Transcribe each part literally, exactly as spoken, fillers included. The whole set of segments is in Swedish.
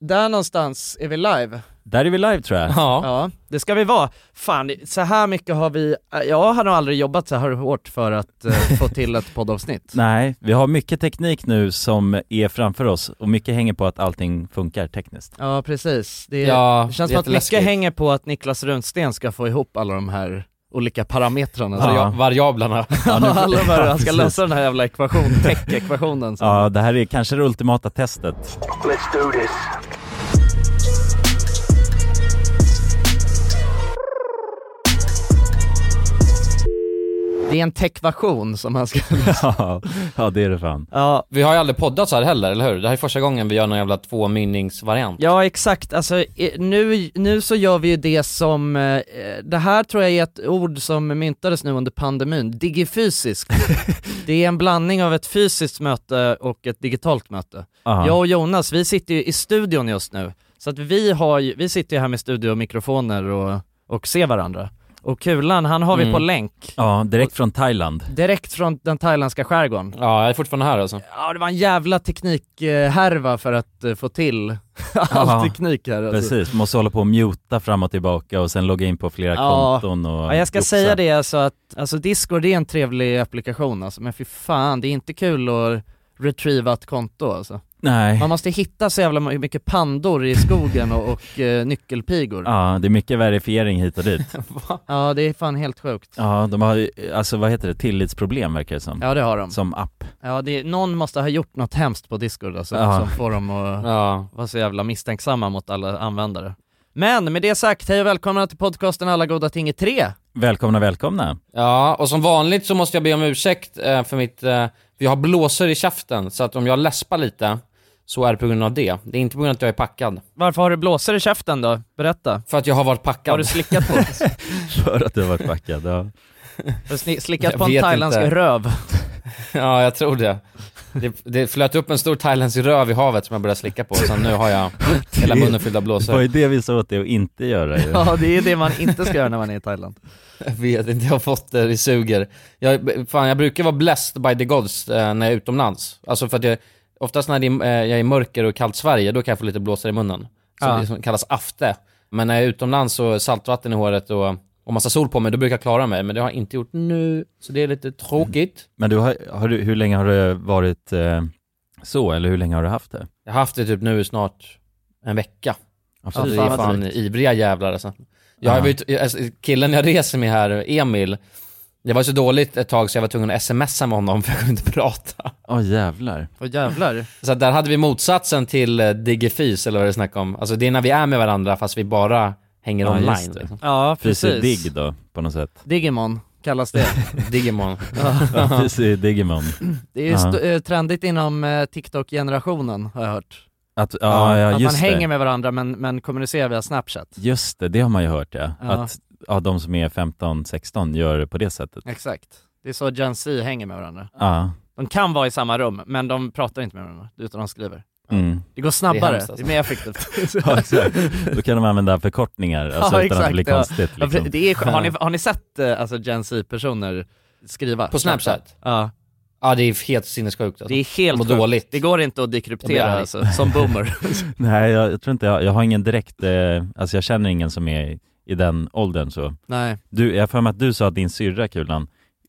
där någonstans är vi live. Där är vi live, tror jag. Ja, ja det ska vi vara. Fan, så här mycket har vi... Jag har nog aldrig jobbat så här hårt för att eh, få till ett poddavsnitt. Nej, vi har mycket teknik nu som är framför oss. Och mycket hänger på att allting funkar tekniskt. Ja, precis. Det, är, ja, det känns som att mycket hänger på att Niklas Rundsten ska få ihop alla de här olika parametrarna. Ja, ja. Variablarna. Ja, nu... alla de här, han ska lösa den här jävla ekvationen, tech-ekvationen. Så. Ja, det här är kanske det ultimata testet. Let's do this. Det är en tech-version som han ska... ja, ja, det är det fan. Ja, vi har ju aldrig poddat så här heller, eller hur? Det här är första gången vi gör någon jävla tvåmynningsvariant. Ja, exakt. Alltså, nu, nu så gör vi ju det som... Det här tror jag är ett ord som myntades nu under pandemin. Digifysiskt. Det är en blandning av ett fysiskt möte och ett digitalt möte. Aha. Jag och Jonas, vi sitter ju i studion just nu. Så att vi, har ju, vi sitter ju här med studiomikrofoner och, och ser varandra. Och kulan, han har vi mm. på länk. Ja, direkt från Thailand. Direkt från den thailändska skärgården. Ja, jag är fortfarande här alltså. Ja, det var en jävla teknikhärva för att få till all ja, teknik här. Alltså. Precis, måste hålla på och muta fram och tillbaka och sen logga in på flera ja. konton. Och ja, jag ska säga det alltså att alltså Discord är en trevlig applikation alltså, men för fan, det är inte kul att retrieva ett konto alltså. Nej. Man måste hitta så jävla mycket pandor i skogen och, och eh, nyckelpigor. Ja, det är mycket verifiering hit och dit. Ja, det är fan helt sjukt. Ja, de har alltså, vad heter det? Tillitsproblem verkar det som. Ja, det har de. Som app. Ja, det är, någon måste ha gjort något hemskt på Discord alltså, ja. Som får dem att ja. vara så jävla misstänksamma mot alla användare. Men med det sagt, hej och välkomna till podcasten Alla goda ting i tre. Välkomna, välkomna. Ja, och som vanligt så måste jag be om ursäkt eh, för mitt... Eh, vi har blåser i käften, så att om jag läspar lite... Så är det på grund av det. Det är inte på grund av att jag är packad. Varför har du blåser i käften då? Berätta. För att jag har varit packad. Har du slickat på det? För att du har varit packad, ja. Har du slickat jag på en thailändsk inte. röv? Ja, jag tror det. det. Det flöt upp en stor thailändsk röv i havet som jag började slicka på. Så nu har jag hela munnen fylld av blåser. Vad är det vi sa åt det att inte göra? Ju. Ja, det är det man inte ska göra när man är i Thailand. Jag vet inte, jag har fått det i suger. Jag, fan, jag brukar vara blessed by the gods eh, när jag är utomlands. Alltså för att jag... Oftast när jag är i mörker och kallt Sverige, då kan jag få lite blåsor i munnen. Så ja. Det kallas afte. Men när jag är utomlands så saltvatten i håret och, och massa sol på mig, då brukar jag klara mig. Men det har jag inte gjort nu, så det är lite tråkigt. Men du har, har du, hur länge har det varit eh, så, eller hur länge har du haft det? Jag har haft det typ nu snart en vecka. Absolut. Det är fan ivriga jävlar. Alltså. Jag har varit, alltså, killen jag reser med här, Emil, det var så dåligt ett tag så jag var tvungen att smsa med honom för jag kunde inte prata. Åh oh, jävlar. Åh oh, jävlar. Så där hade vi motsatsen till digifys eller vad det snackar om. Alltså det är när vi är med varandra fast vi bara hänger ja, online. Liksom. Ja, precis. Dig då på något sätt. Digimon kallas det. Digimon. Ja, precis. Digimon. Det är ju st- trendigt inom TikTok-generationen har jag hört. Att, ja, ja, ja, att just man hänger det. med varandra men, men kommunicerar via Snapchat. Just det, det har man ju hört ja. ja. Att ja, de som är femton sexton gör det på det sättet. Exakt. Det är så Gen Z hänger med varandra. Ja. De kan vara i samma rum, men de pratar inte med varandra, utan de skriver. Mm. Det går snabbare, det är, hemskt, alltså. Det är mer effektivt. Ja, exakt. Då kan de använda förkortningar, alltså, ja, utan att det blir ja. konstigt. Liksom. Ja, det är, har, ni, har ni sett alltså, Gen Z-personer skriva? På Snapchat? Snapchat. Ja. Ja, det är helt sinnessjukt. Alltså. Det är helt dåligt. Det går inte att dekryptera alltså, som boomer. Nej, jag, jag tror inte, jag, jag har ingen direkt, eh, alltså jag känner ingen som är i den åldern så. Nej. Du, jag för mig att du sa att din syrra kulan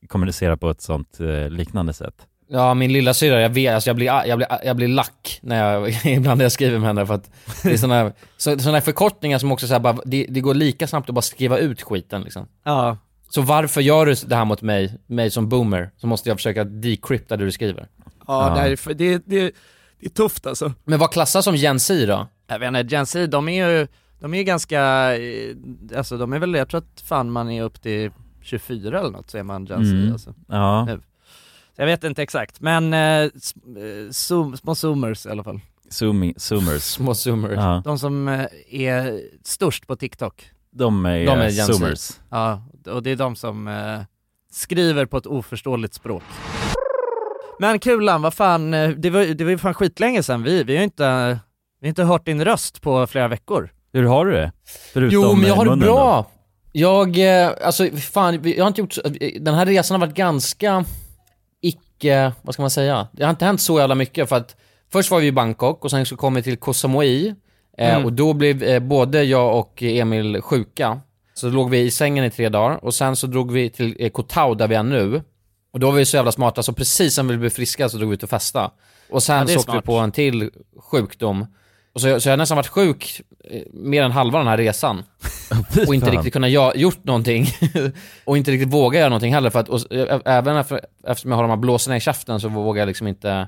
kommunicerar på ett sånt eh, liknande sätt. Ja, min lilla syrra, jag vet, alltså jag blir jag blir jag blir lack när jag ibland när jag skriver med henne för att det är såna så, såna förkortningar som också så här, bara det, det går lika snabbt att bara skriva ut skiten liksom. Ja. Så varför gör du det här mot mig, mig som boomer? Så måste jag försöka decrypta det du skriver. Ja, ja. Det, är, det det det är tufft alltså. Men vad klassas som Gen Z då? Jag vet inte, Gen Z, de är ju De är ju ganska, alltså de är väl, jag tror att fan man är upp till tjugofyra eller något så är man Gen Z mm. alltså. Ja. Jag vet inte exakt, men eh, zoom, små zoomers i alla fall. Zoomi, zoomers. Små zoomers. Ja. De som är störst på TikTok. De är, de är zoomers. Ja, och det är de som eh, skriver på ett oförståeligt språk. Men kulan, vad fan, det var ju det var fan skitlänge sedan vi, vi har ju inte, vi har inte hört din röst på flera veckor. Hur har du det? Förutom jo, men jag har det bra. Då. Jag, alltså fan, jag har inte gjort, den här resan har varit ganska icke, vad ska man säga? Det har inte hänt så jävla mycket för att först var vi i Bangkok och sen så kom vi till Koh Samui Mm. Eh, och då blev eh, både jag och Emil sjuka. Så låg vi i sängen i tre dagar. Och sen så drog vi till eh, Koh Tao där vi är nu. Och då var vi så jävla smarta. Så precis som vi blev friska så drog vi ut och festa. Och sen ja, såg vi på en till sjukdom. Och så, så jag har nästan varit sjuk eh, mer än halva den här resan. Och inte riktigt kunnat ja, gjort någonting. Och inte riktigt våga göra någonting heller. För att, och, även efter, eftersom jag har de här blåsorna i käften så vågar jag liksom inte...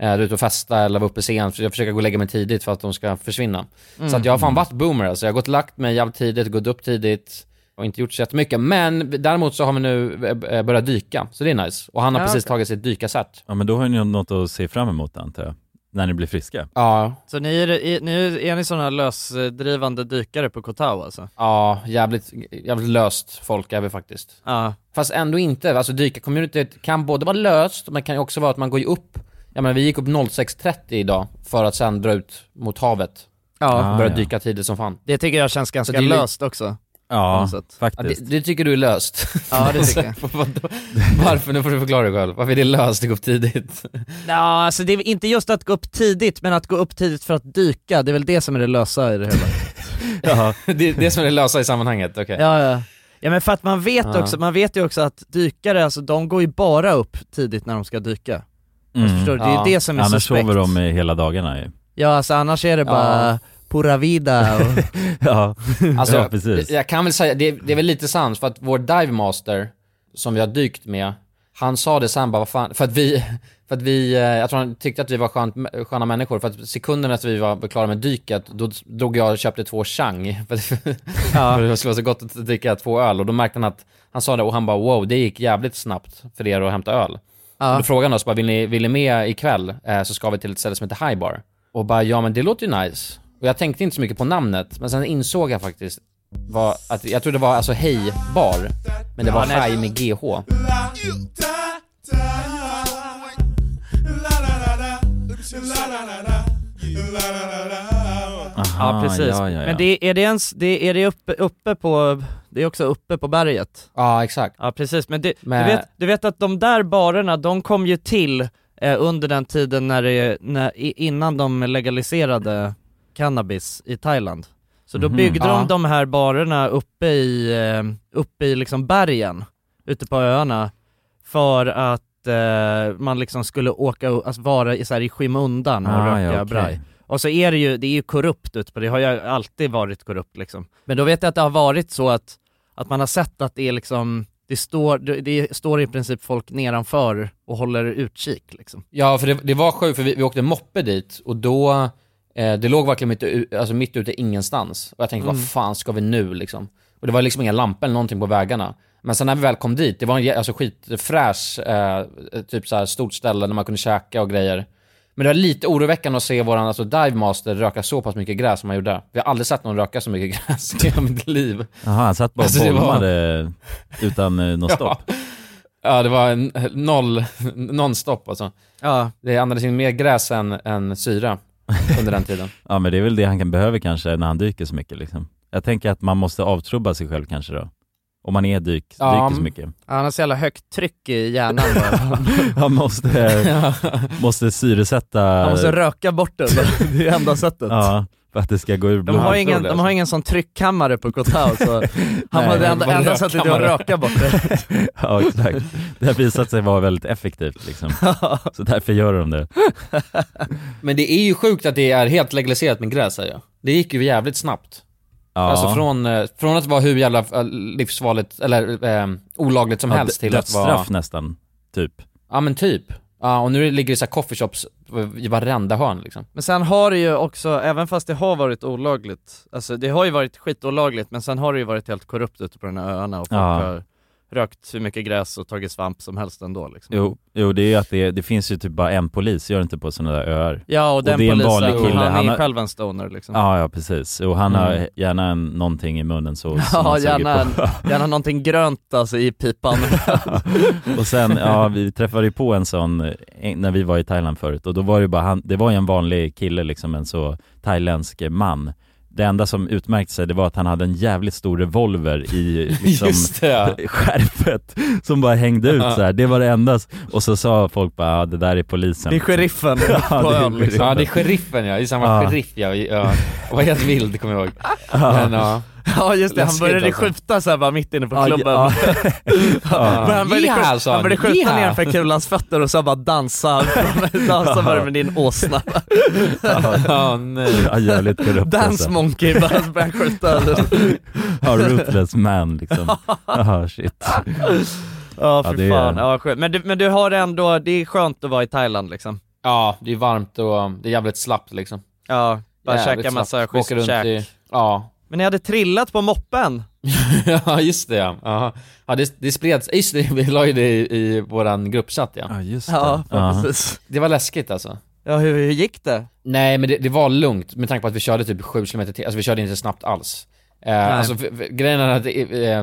är ute och festa eller var uppe sent. Jag försöker gå och lägga mig tidigt för att de ska försvinna. Mm. Så att jag har fan varit boomer. Alltså. Jag har gått lagt mig jävligt tidigt, gått upp tidigt och inte gjort så jättemycket. Men däremot så har vi nu börjat dyka. Så det är nice. Och han har ja, precis okay. tagit sitt dykasätt. Ja, men då har ni något att se fram emot, antar jag. När ni blir friska. Ja. Så ni är, ni är, är ni sådana här lösdrivande dykare på Koh Tao alltså? Ja, jävligt, jävligt löst folk är vi faktiskt. Ja. Fast ändå inte. Alltså dykarcommunityt kan både vara löst, men kan också vara att man går ju upp. Ja, men vi gick upp sex trettio idag för att sen dra ut mot havet. Ja, börja ja. dyka tidigt som fan. Det tycker jag känns ganska li- löst också. Ja, faktiskt. Ja, det, det tycker du är löst. Ja, det tycker jag. Varför? Nu får du förklara dig själv. Varför är det löst att gå upp tidigt? Ja, alltså det är inte just att gå upp tidigt, men att gå upp tidigt för att dyka. Det är väl det som är det lösa i det hela. Ja, det, det som är det lösa i sammanhanget. Okay. Ja, ja. Ja, men för att man vet ja. också, man vet ju också att dykare, alltså de går ju bara upp tidigt när de ska dyka. Mm. Alltså, förstår, det är ja. det som är annars suspekt. Annars sover de hela dagarna ju. Ja, alltså annars är det bara ja. pura vida och... ja. Alltså, ja, precis. Jag kan väl säga, det, det är väl lite sant. För att vår divemaster som vi har dykt med, han sa det sen bara, vad fan, för att vi, för att vi jag tror han tyckte att vi var skönt, sköna människor. För att sekunden efter vi var klara med dyket, då drog jag och köpte två Chang för, ja. för det skulle vara så gott att dricka två öl. Och då märkte han att han sa det, och han bara wow, det gick jävligt snabbt för er att hämta öl. Ja. Då frågade han oss bara, vill ni, vill ni med ikväll? Eh, så ska vi till ett ställe som heter High Bar. Och bara, ja men det låter ju nice. Och jag tänkte inte så mycket på namnet. Men sen insåg jag faktiskt var, att jag tror det var alltså High Bar. Men det var ja, High med G H. Aha, ja, precis. Ja, ja, ja. Men det, är det, ens, det, är det uppe, uppe på... Det är också uppe på berget. Ja, exakt. Ja, precis. Men, det, Men... Du, vet, du vet att de där barerna, de kom ju till eh, under den tiden när det, när, innan de legaliserade cannabis i Thailand. Så då byggde mm, de ja. de här barerna uppe i, eh, uppe i liksom bergen, ute på öarna. För att eh, man liksom skulle åka alltså vara i, så här, i skymundan och ah, röka ja, okay. braj. Och så är det ju, det är ju korrupt ut på det. Det har ju alltid varit korrupt liksom. Men då vet jag att det har varit så att, att man har sett att det är liksom, det står, det står i princip folk nedanför och håller utkik liksom. Ja, för det, det var sjukt, för vi, vi åkte moppe dit och då, eh, det låg verkligen mitt, alltså mitt ute ingenstans. Och jag tänkte, mm. vad fan ska vi nu liksom? Och det var liksom inga lampor eller någonting på vägarna. Men sen när vi väl kom dit, det var en alltså, skitfräsch, eh, typ så här stort ställe där man kunde käka och grejer. Men det var lite oroväckande att se våran alltså, divemaster röka så pass mycket gräs som han gjorde. Vi har aldrig sett någon röka så mycket gräs i hela mitt liv. Jaha, han satt bara alltså, var... utan eh, någon stopp. Ja. ja, det var en, noll, non-stop alltså. Ja. Det andades in mer gräs än, än syra under den tiden. Ja, men det är väl det han kan behöva kanske när han dyker så mycket. Liksom. Jag tänker att man måste avtrubba sig själv kanske då. Om man är dyk, ja, dyker så mycket. Ja, han har så jävla högt tryck i hjärnan. han måste, måste syresätta... Han måste röka bort det. Det är enda sättet. Ja, för att det ska gå ur blod. De har ingen, de har ingen sån tryckkammare på Koh Tao. Så han Nej, var det enda, var enda sättet att röka bort det. ja, exakt. Det har visat sig vara väldigt effektivt. Liksom. Så därför gör de det. Men det är ju sjukt att det är helt legaliserat med gräs, säger jag. Det gick ju jävligt snabbt. Ja. Alltså från, från att vara hur jävla livsfarligt eller eh, olagligt som ja, helst till att vara... Dödsstraff nästan, typ. Ja, men typ. Ja, och nu ligger det så här coffeeshops i varenda hörn liksom. Men sen har det ju också, även fast det har varit olagligt, alltså det har ju varit skitolagligt, men sen har det ju varit helt korrupt ute på de här öarna och folk ja. har rökt hur mycket gräs och tagit svamp som helst ändå liksom. Jo, jo det är ju att det, det finns ju typ bara en polis, gör inte på sådana där öar. Ja, och, och den polisen, han, han är har... själv en stoner liksom. Ja, ja, precis. Och han mm. har gärna en, någonting i munnen så, ja, gärna, en, gärna någonting grönt alltså i pipan. och sen, ja, vi träffade ju på en sån när vi var i Thailand förut. Och då var det ju bara, han, det var ju en vanlig kille liksom, en så thailändsk man. Det enda som utmärkte sig, det var att han hade en jävligt stor revolver i liksom, det, ja. skärpet som bara hängde ut så här. Det var det enda. Och så sa folk bara, ja, det där är polisen. Det är sheriffen. Ja, det är, liksom. ja, det är sheriffen, ja. Det är samma ja. sheriff. Ja, ja. Det var helt vild, kommer jag ihåg. Ja. Men, ja. Ja just det, han började skjuta så här bara mitt inne på klubben. Ja, ja. ja. Men han började yeah, skjuta, han började skjuta yeah. ner för kulans fötter och så bara dansa dansa bara med din åsna. Ja, nej. Ja, jävligt korrupt. Dance monkey bara började skjuta. Ja, ruthless man liksom. Ja, shit. Ja, för ja, fan. Är... Ja, men du, men du har ändå, det är skönt att vara i Thailand liksom. Ja, det är varmt och det är jävligt slappt liksom. Ja, bara jävligt käka slappt. Massa schysst käk. I, ja. Men ni hade trillat på moppen. Ja, just det. Ja, ja det, det spreds. Just det, vi la ju det i, i våran gruppchatt. Ja, ja just det. Ja, ja. Precis. Det var läskigt alltså. Ja, hur, hur gick det? Nej, men det, det var lugnt. Med tanke på att vi körde typ sju kilometer till. Alltså, vi körde inte snabbt alls. Uh, alltså, för, för, grejen är att... Uh...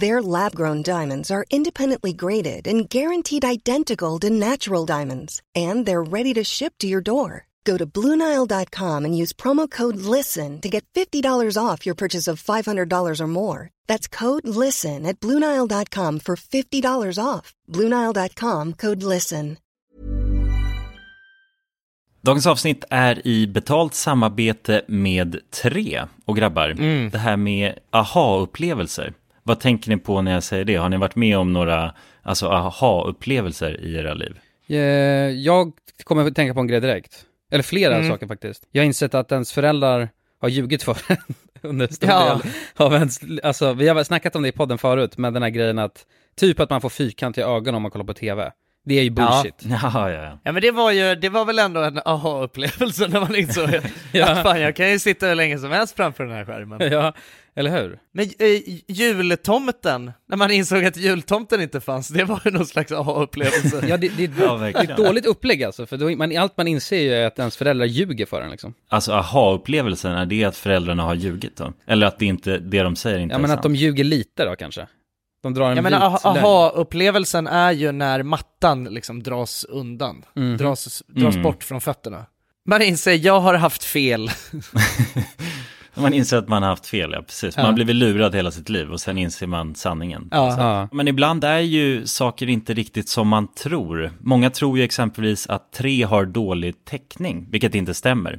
Their lab-grown diamonds are independently graded and guaranteed identical to natural diamonds, and they're ready to ship to your door. Go to Blue Nile dot com and use promo code LISTEN to get fifty dollars off your purchase of five hundred dollars or more. That's code LISTEN at Blue Nile dot com for fifty dollars off. Blue Nile dot com, code LISTEN. Dagens avsnitt är i betalt samarbete med Tre. Och grabbar, mm. det här med aha-upplevelser. Vad tänker ni på när jag säger det? Har ni varit med om några alltså, aha-upplevelser i era liv? Jag kommer att tänka på en grej direkt. Eller flera mm. saker faktiskt. Jag har insett att ens föräldrar har ljugit för en under stor ja. del av ens... Alltså, vi har snackat om det i podden förut, men den här grejen att typ att man får fyrkantiga ögon om man kollar på tv. Det är ju bullshit. Ja. Ja, ja, ja. ja, men det var ju det var väl ändå en aha-upplevelse när man insåg ja. att fan, jag kan ju sitta hur länge som helst framför den här skärmen. Ja, eller hur? Men äh, jultomten, när man insåg att jultomten inte fanns, det var ju någon slags aha-upplevelse. Ja, det, det, det, ja, det är ett dåligt upplägg alltså, för då, man, allt man inser ju är att ens föräldrar ljuger för en liksom. Alltså aha-upplevelsen, är det att föräldrarna har ljugit då? Eller att det inte det de säger inte ja, är sant? Ja, men att de ljuger lite då kanske. De drar en jag menar, aha-upplevelsen aha, är ju när mattan liksom dras undan. Mm. Dras, dras mm. bort från fötterna. Man inser, jag har haft fel. Man inser att man har haft fel, ja, precis. Ja. Man har blivit lurad hela sitt liv och sen inser man sanningen. Ja, ja. Men ibland är ju saker inte riktigt som man tror. Många tror ju exempelvis att Tre har dålig täckning, vilket inte stämmer.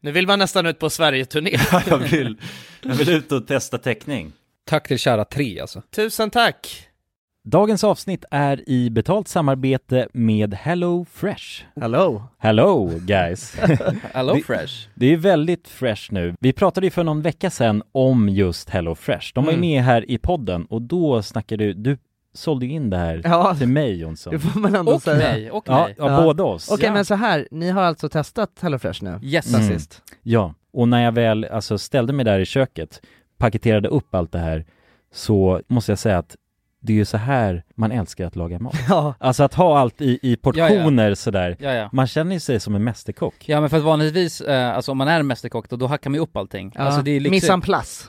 Nu vill man nästan ut på Sverige-turné. Ja, jag vill, jag vill ut och testa täckning. Tack till kära Tre alltså. Tusen tack! Dagens avsnitt är i betalt samarbete med HelloFresh. Hello. Hello, guys. HelloFresh. Det, det är väldigt fresh nu. Vi pratade ju för någon vecka sedan om just HelloFresh. De var ju mm. med här i podden och då snackade du... du sålde in det här ja, till mig, Jonsson. Det får man ändå och säga. Mig, och mig. Ja, ja, båda oss. Okej, okay, ja. Men så här, ni har alltså testat HelloFresh nu? Yes, mm. assist. Ja, och när jag väl alltså, ställde mig där i köket, paketerade upp allt det här, så måste jag säga att det är ju så här man älskar att laga mat. Ja. Alltså att ha allt i, i portioner ja, ja. Sådär. Ja, ja. Man känner ju sig som en mästerkock. Ja, men för att vanligtvis, eh, alltså om man är en mästerkock, då, då hackar man ju upp allting. Ja. Alltså det är liksom... Mise en place.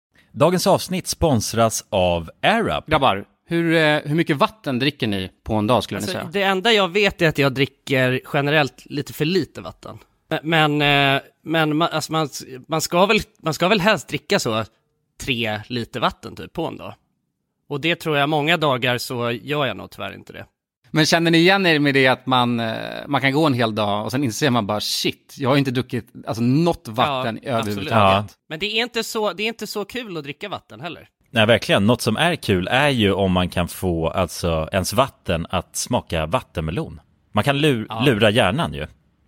Dagens avsnitt sponsras av Airup. Grabbar, hur, hur mycket vatten dricker ni på en dag skulle alltså, ni säga? Det enda jag vet är att jag dricker generellt lite för lite vatten. Men, men alltså, man, man, ska väl, man ska väl helst dricka så tre liter vatten typ på en dag. Och det tror jag många dagar så gör jag nog tyvärr inte det. Men känner ni igen er med det att man, man kan gå en hel dag och sen inser man bara shit, jag har inte druckit alltså, något vatten ja, överhuvudtaget. Ja. Men det är, inte så, det är inte så kul att dricka vatten heller. Nej, verkligen. Något som är kul är ju om man kan få alltså, ens vatten att smaka vattenmelon. Man kan lura, ja. lura hjärnan ju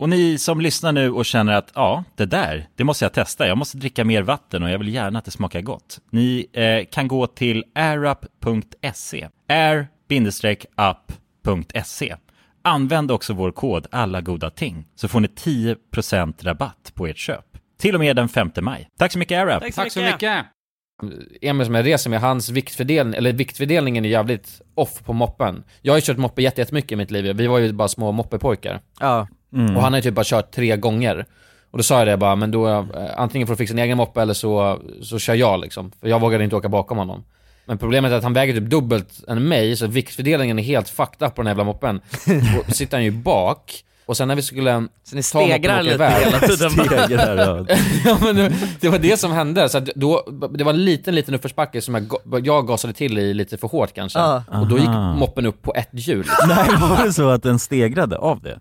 Och ni som lyssnar nu och känner att ja, det där, det måste jag testa. Jag måste dricka mer vatten och jag vill gärna att det smakar gott. Ni eh, kan gå till airup punkt se. air up punkt se. Använd också vår kod alla goda ting så får ni tio procent rabatt på ert köp. Till och med den femte maj. Tack så mycket Airup. Tack så, Tack så mycket. Emil som jag reser med, hans viktfördelning eller viktfördelningen är jävligt off på moppen. Jag har ju kört moppe jättemycket i mitt liv. Vi var ju bara små moppepojkar. Ja. Mm. Och han har typ bara kört tre gånger. Och då sa jag det bara, men då antingen får du fixa en egen moppe eller så, så kör jag liksom. För jag vågade inte åka bakom honom. Men problemet är att han väger typ dubbelt än mig. Så viktfördelningen är helt fucked up på den här jävla moppen. Och sitter han ju bak. Och sen när vi skulle så ni stegrar lite iväg, hela tiden. Stegrar, ja. Ja, men det, det var det som hände. Så att då, det var en liten, liten uppförsbacke som jag, jag gasade till i lite för hårt kanske. Ah. Och då gick moppen upp på ett hjul. Nej, var det så att den stegrade av det?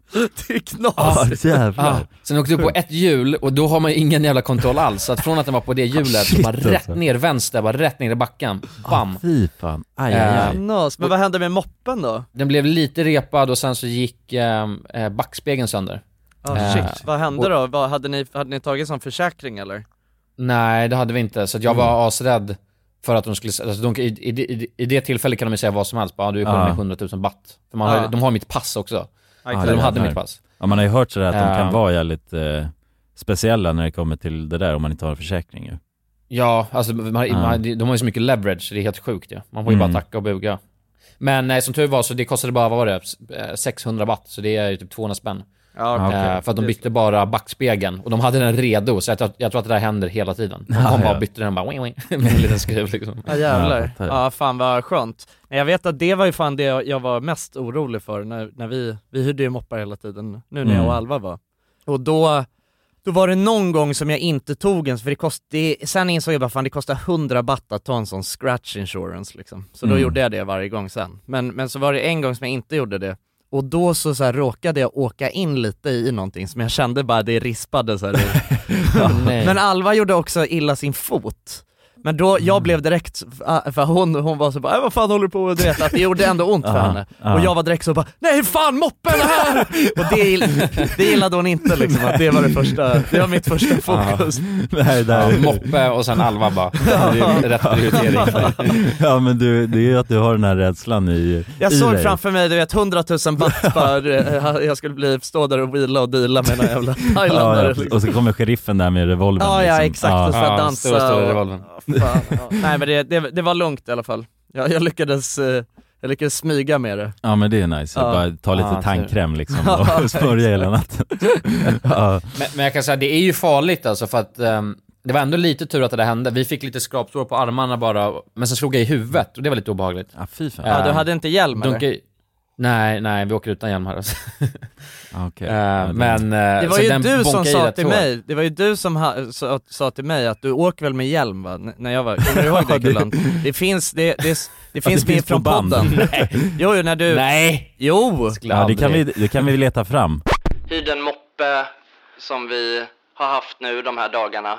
Det är knasigt. Ah, jävlar. Ah. Sen åkte du på ett hjul och då har man ju ingen jävla kontroll alls. Så att från att den var på det hjulet ah, shit, så var rätt alltså. ner vänster, var rätt ner i backen. Bam. Ah, fy fan. Aj, aj, aj. Eh, Nas, men vad hände med moppen då? Den blev lite repad och sen så gick eh, back spegeln sönder. Oh, shit. Eh, Vad hände då? Vad, hade, ni, hade ni tagit som försäkring eller? Nej, det hade vi inte. Så att jag mm. var asrädd för att de skulle... Alltså de, i, i, I det tillfället kan de ju säga vad som helst. Bara, ah, du är på med hundratusen baht. För man ah. har, de har mitt pass också. Ah, de hade här. mitt pass. Ja, man har ju hört sådär att de kan vara jävligt eh, speciella när det kommer till det där om man inte har en försäkring ju. Ja, alltså man, ah. man, de har ju så mycket leverage. Det är helt sjukt ju. Man får ju mm. bara tacka och buga. Men nej, som tur var så det kostade bara, vad var det? sexhundra baht, så det är ju typ tvåhundra spänn. Ja, okay. För att de bytte bara backspegeln och de hade den redo, så jag, jag tror att det där händer hela tiden. De ja, kom bara ja. bytte den bara wing, wing, med en liten skruv liksom. Ja, jävlar. Ja, fan vad skönt. Men jag vet att det var ju fan det jag var mest orolig för när, när vi, vi hyrde ju moppar hela tiden, nu när jag och Alva var. Och då, då var det någon gång som jag inte tog ens, för det kostade, sen insåg jag bara fan det kostar hundra baht att ta en sån scratch insurance liksom. Så då mm. gjorde jag det varje gång sen. Men, men så var det en gång som jag inte gjorde det. Och då så, så här, råkade jag åka in lite i någonting som jag kände bara det rispade. Så här. Ja, men Alva gjorde också illa sin fot. Men då, jag blev direkt, för hon, hon var så bara, vad fan håller du på att dreta? Att det gjorde ändå ont för henne. Och jag var direkt så bara, nej fan, moppen är här! Och det, det gillade hon inte liksom, att det var det första, det var mitt första fokus. Nej, där. Ja, moppe och sen Alva bara, det är rätt prioritering. Ja, men du, det är ju att du har den här rädslan i Jag i såg dig. Framför mig, du vet, hundratusen batt för jag skulle bli, stå där och vila och dela med den jävla thailändare. Ja, liksom. Och så kommer sheriffen där med revolvern. Ja, liksom. Ja, exakt. Ja. Och så ja, dansa. Stora, stora revolvern. Fan, ja. Nej, men det, det, det var lugnt i alla fall. Jag, jag lyckades jag lyckades smyga med det. Ja, men det är nice. Ja. Bara ta lite ja, tandkräm liksom och smörja hela natten. Ja. men, men jag kan säga, det är ju farligt alltså, för att um, det var ändå lite tur att det hände. Vi fick lite skrapsår på armarna bara, men sen slog jag i huvudet och det var lite obehagligt. Ja, fy fan. Ja, du hade inte hjälm eller? Dunke... Nej, nej, vi åker utan hjälm här alltså. Okay. uh, men uh, det var ju du som sa till mig. Det var ju du som ha, sa, sa till mig att du åker väl med hjälm, va? N- när jag var kommer du ihåg det, Kullan? Det finns det det, det finns det med finns från podden. Jo, när du Nej. Jo. Ja, det kan vi det kan vi leta fram. Hyr den moppe som vi har haft nu de här dagarna. Eh,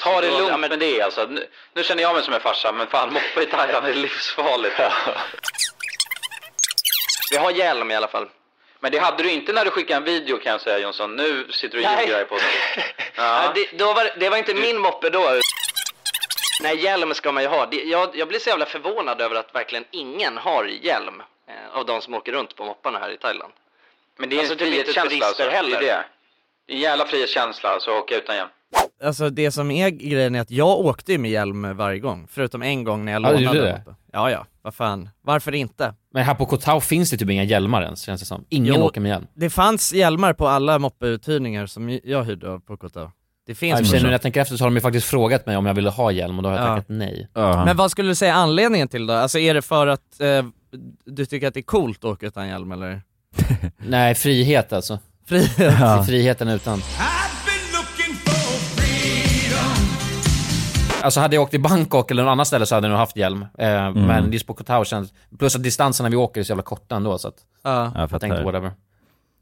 Ta det lugnt med det alltså. Nu, nu känner jag mig som en farsa, men fan, moppe i Thailand är livsfarligt. Ja. Vi har hjälm i alla fall. Men det hade du inte när du skickade en video, kan jag säga, Jonsson. Nu sitter du och ljuger på sig. Ja. det, var, det var inte du... min moppe då. Nej, hjälm ska man ju ha. Det, jag, jag blir så jävla förvånad över att verkligen ingen har hjälm eh, av de som åker runt på mopparna här i Thailand. Men det är alltså, en frihetskänsla alltså. Heller. Det är en jävla frihetskänsla alltså, att åka utan hjälm. Alltså det som är grejen är att jag åkte ju med hjälm varje gång. Förutom en gång när jag ja, lånade det. Ja, ja, vad fan, varför inte? Men här på Koh Tao finns det typ inga hjälmar ens, känns det som. Ingen jo, åker med hjälm. Det fanns hjälmar på alla moppeuthyrningar som jag hyrde av på Koh Tao. Det finns. Aj, men när jag tänker efter så har de ju faktiskt frågat mig om jag ville ha hjälm, och då har jag ja. tackat nej. Uh-huh. Men vad skulle du säga anledningen till då? Alltså är det för att eh, du tycker att det är coolt att åka utan hjälm eller? Nej, frihet alltså. Frihet. Ja. Friheten utan. Alltså hade jag åkt i Bangkok eller någon annan ställe så hade jag nog haft hjälm. Eh, mm. Men det är på Koh Tao känns... Plus att distanserna vi åker är så jävla korta ändå. Så att, uh. jag tänkte whatever.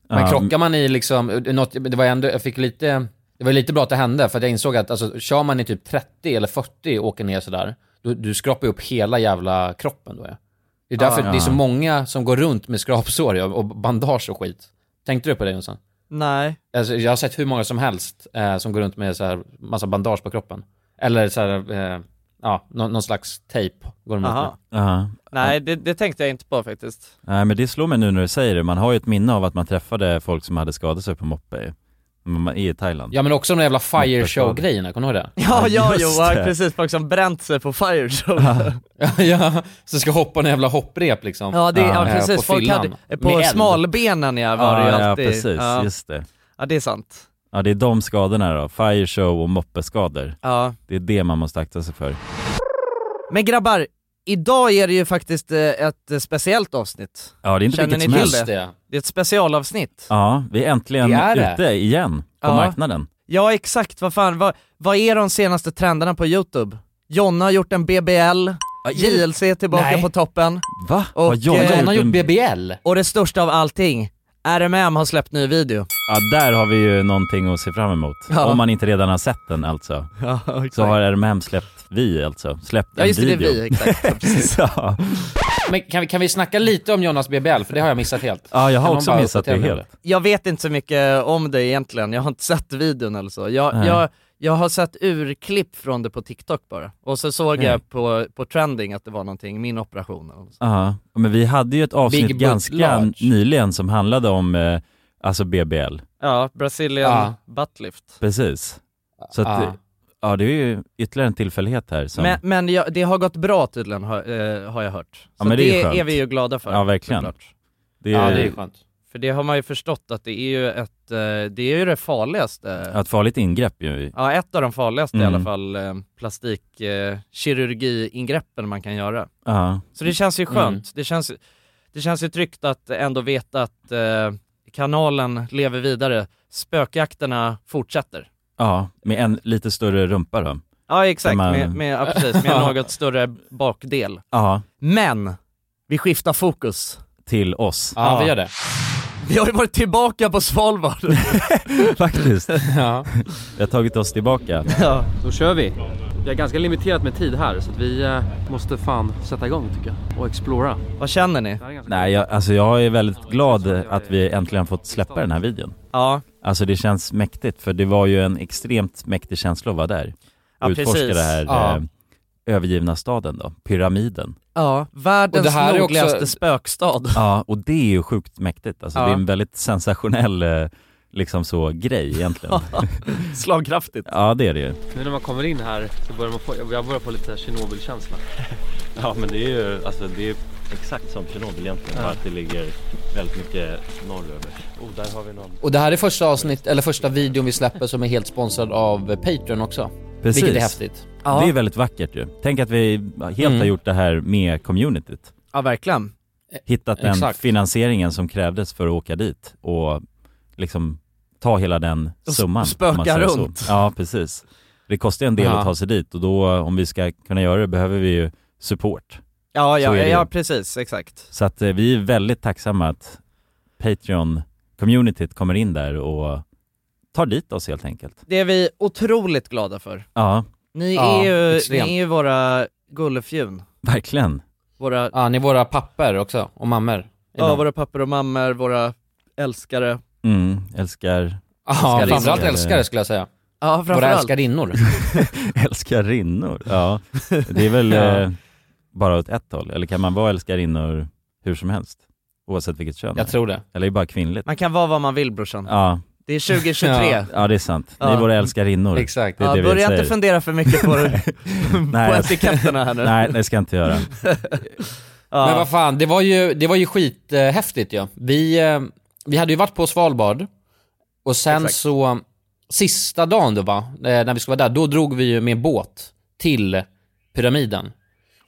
Men uh. krockar man i liksom... Något, det var ändå... Jag fick lite... Det var lite bra att det hände. För att jag insåg att alltså, kör man i typ trettio eller fyrtio och åker ner sådär. Du, du skrapar upp hela jävla kroppen då. Ja. Det är därför uh, uh. det är så många som går runt med skrapsår och bandage och skit. Tänkte du på det, Jonsson? Nej. Alltså, jag har sett hur många som helst eh, som går runt med så här massa bandage på kroppen. Eller så här, eh, ja, någon, någon slags tejp går de ut med. Nej, det, det tänkte jag inte på faktiskt. Nej, men det slår mig nu när du säger det. Man har ju ett minne av att man träffade folk som hade skadat sig på moppe i Thailand. Ja, men också de jävla fire show-grejerna, kommer du ihåg det? Ja, ja, Johan, precis, folk som bränt sig på fire show. Ja, ja, så ska hoppa en jävla hopprep liksom. Ja, det, ja, ja precis, på folk hade, på smalbenen jag var ja, ju alltid. Ja, precis, ja. Just det. Ja, det är sant. Ja, det är de skadorna då. Fire show och moppeskador. Ja. Det är det man måste akta sig för. Men grabbar, idag är det ju faktiskt ett speciellt avsnitt. Ja, det är inte Känner vilket som helst. Det? det är ett specialavsnitt. Ja, vi är äntligen är ute igen på ja. marknaden. Ja, exakt. Vad fan, vad, vad är de senaste trenderna på YouTube? Jonna har gjort en B B L. J L C är tillbaka Nej. på toppen. Va? Och, och Jonna, Jonna har gjort en... B B L? Och det största av allting... R M M har släppt ny video. Ja, där har vi ju någonting att se fram emot. Ja. Om man inte redan har sett den alltså. Ja, okay. Så har R M M släppt vi alltså. Släppt ja, en video. Ja, just det, det är vi, exakt. Precis. Ja. Men kan vi, kan vi snacka lite om Jonas B B L? För det har jag missat helt. Ja, jag har kan också missat det helt. Jag vet inte så mycket om det egentligen. Jag har inte sett videon eller så. Jag, mm. jag, jag har sett urklipp från det på TikTok bara. Och så såg mm. jag på, på trending att det var någonting. Min operation. Ja, men vi hade ju ett avsnitt Big ganska nyligen som handlade om eh, alltså B B L. Ja, Brazilian ah. buttlift. Precis. Så att... Ah. Ja, det är ju ytterligare en tillfällighet här. Som... Men, men ja, det har gått bra tydligen, har, eh, har jag hört. Så ja, men det, det är, är vi ju glada för. Ja, verkligen. Det är... Ja, det är skönt. För det har man ju förstått att det är ju ett, eh, det är ju det farligaste. Ett farligt ingrepp ju. Ja, ett av de farligaste mm. i alla fall eh, plastikkirurgi-ingreppen eh, man kan göra. Uh-huh. Så det känns ju skönt. Mm. Det, känns, det känns ju tryggt att ändå veta att eh, kanalen lever vidare. Spökjakterna fortsätter. Ja, med en lite större rumpa då. Ja, exakt. Man... Med, med, ja, precis, med något större bakdel. Ja. Men vi skiftar fokus. Till oss. Ja, ja, vi gör det. Vi har ju varit tillbaka på Svalbard. Faktiskt. Ja. Vi har tagit oss tillbaka. Ja. Då kör vi. Vi har ganska limiterat med tid här, så att vi måste fan sätta igång tycker jag och explora. Vad känner ni? Nej, jag, alltså jag är väldigt glad att vi äntligen fått släppa den här videon. Ja. Alltså det känns mäktigt, för det var ju en extremt mäktig känsla att vara där. Ja, utforska precis. Det här ja. eh, övergivna staden då, pyramiden. Ja, världens nordligaste också... spökstad. Ja, och det är ju sjukt mäktigt. Alltså ja. Det är en väldigt sensationell... Eh, liksom så grej egentligen. Slagkraftigt. Ja, det är det ju. Nu när man kommer in här så börjar man få, jag börjar på lite Tjernobyl-känsla. Ja, men det är ju alltså det är exakt som Tjernobyl egentligen, bara ja. Att det ligger väldigt mycket norröver. Oh, där har vi någon. Och det här är första avsnitt eller första videon vi släpper som är helt sponsrad av Patreon också. Precis. Vilket är häftigt. Ja. Det är väldigt vackert ju. Tänk att vi helt mm. har gjort det här med communityt. Ja, verkligen. Hittat den exakt. Finansieringen som krävdes för att åka dit och liksom ta hela den summan. Spöka runt. Så. Ja, precis. Det kostar en del ja. Att ta sig dit. Och då, om vi ska kunna göra det, behöver vi ju support. Ja, ja, ja, ja precis. Exakt. Så att eh, vi är väldigt tacksamma att Patreon-communityt kommer in där och tar dit oss helt enkelt. Det är vi otroligt glada för. Ja. Ni ja, är ju, ni är ju våra gullefjun. Verkligen. Våra... Ja, ni är våra papper också. Och mammor. Ja, våra papper och mammor. Våra älskare. Mm, älskar... Ja, framförallt älskare skulle jag säga. Ja, våra älskarinnor. Älskarinnor, ja. Det är väl eh, bara åt ett håll. Eller kan man vara älskarinnor hur som helst? Oavsett vilket kön. Jag tror det. Eller är det bara kvinnligt? Man kan vara vad man vill, brorsan. Ja. Det är tjugo tjugotre. Ja, ja det är sant. Ni är ja. Våra älskarinnor. Exakt. Det är ja, det vi börja inte fundera för mycket på, på etiketterna här nu. Nej, det ska jag inte göra. Ja. Men vad fan, det var ju, det var ju skithäftigt ja. Vi... Eh, Vi hade ju varit på Svalbard och sen exakt. Så sista dagen då va, när vi skulle vara där, då drog vi ju med båt till pyramiden.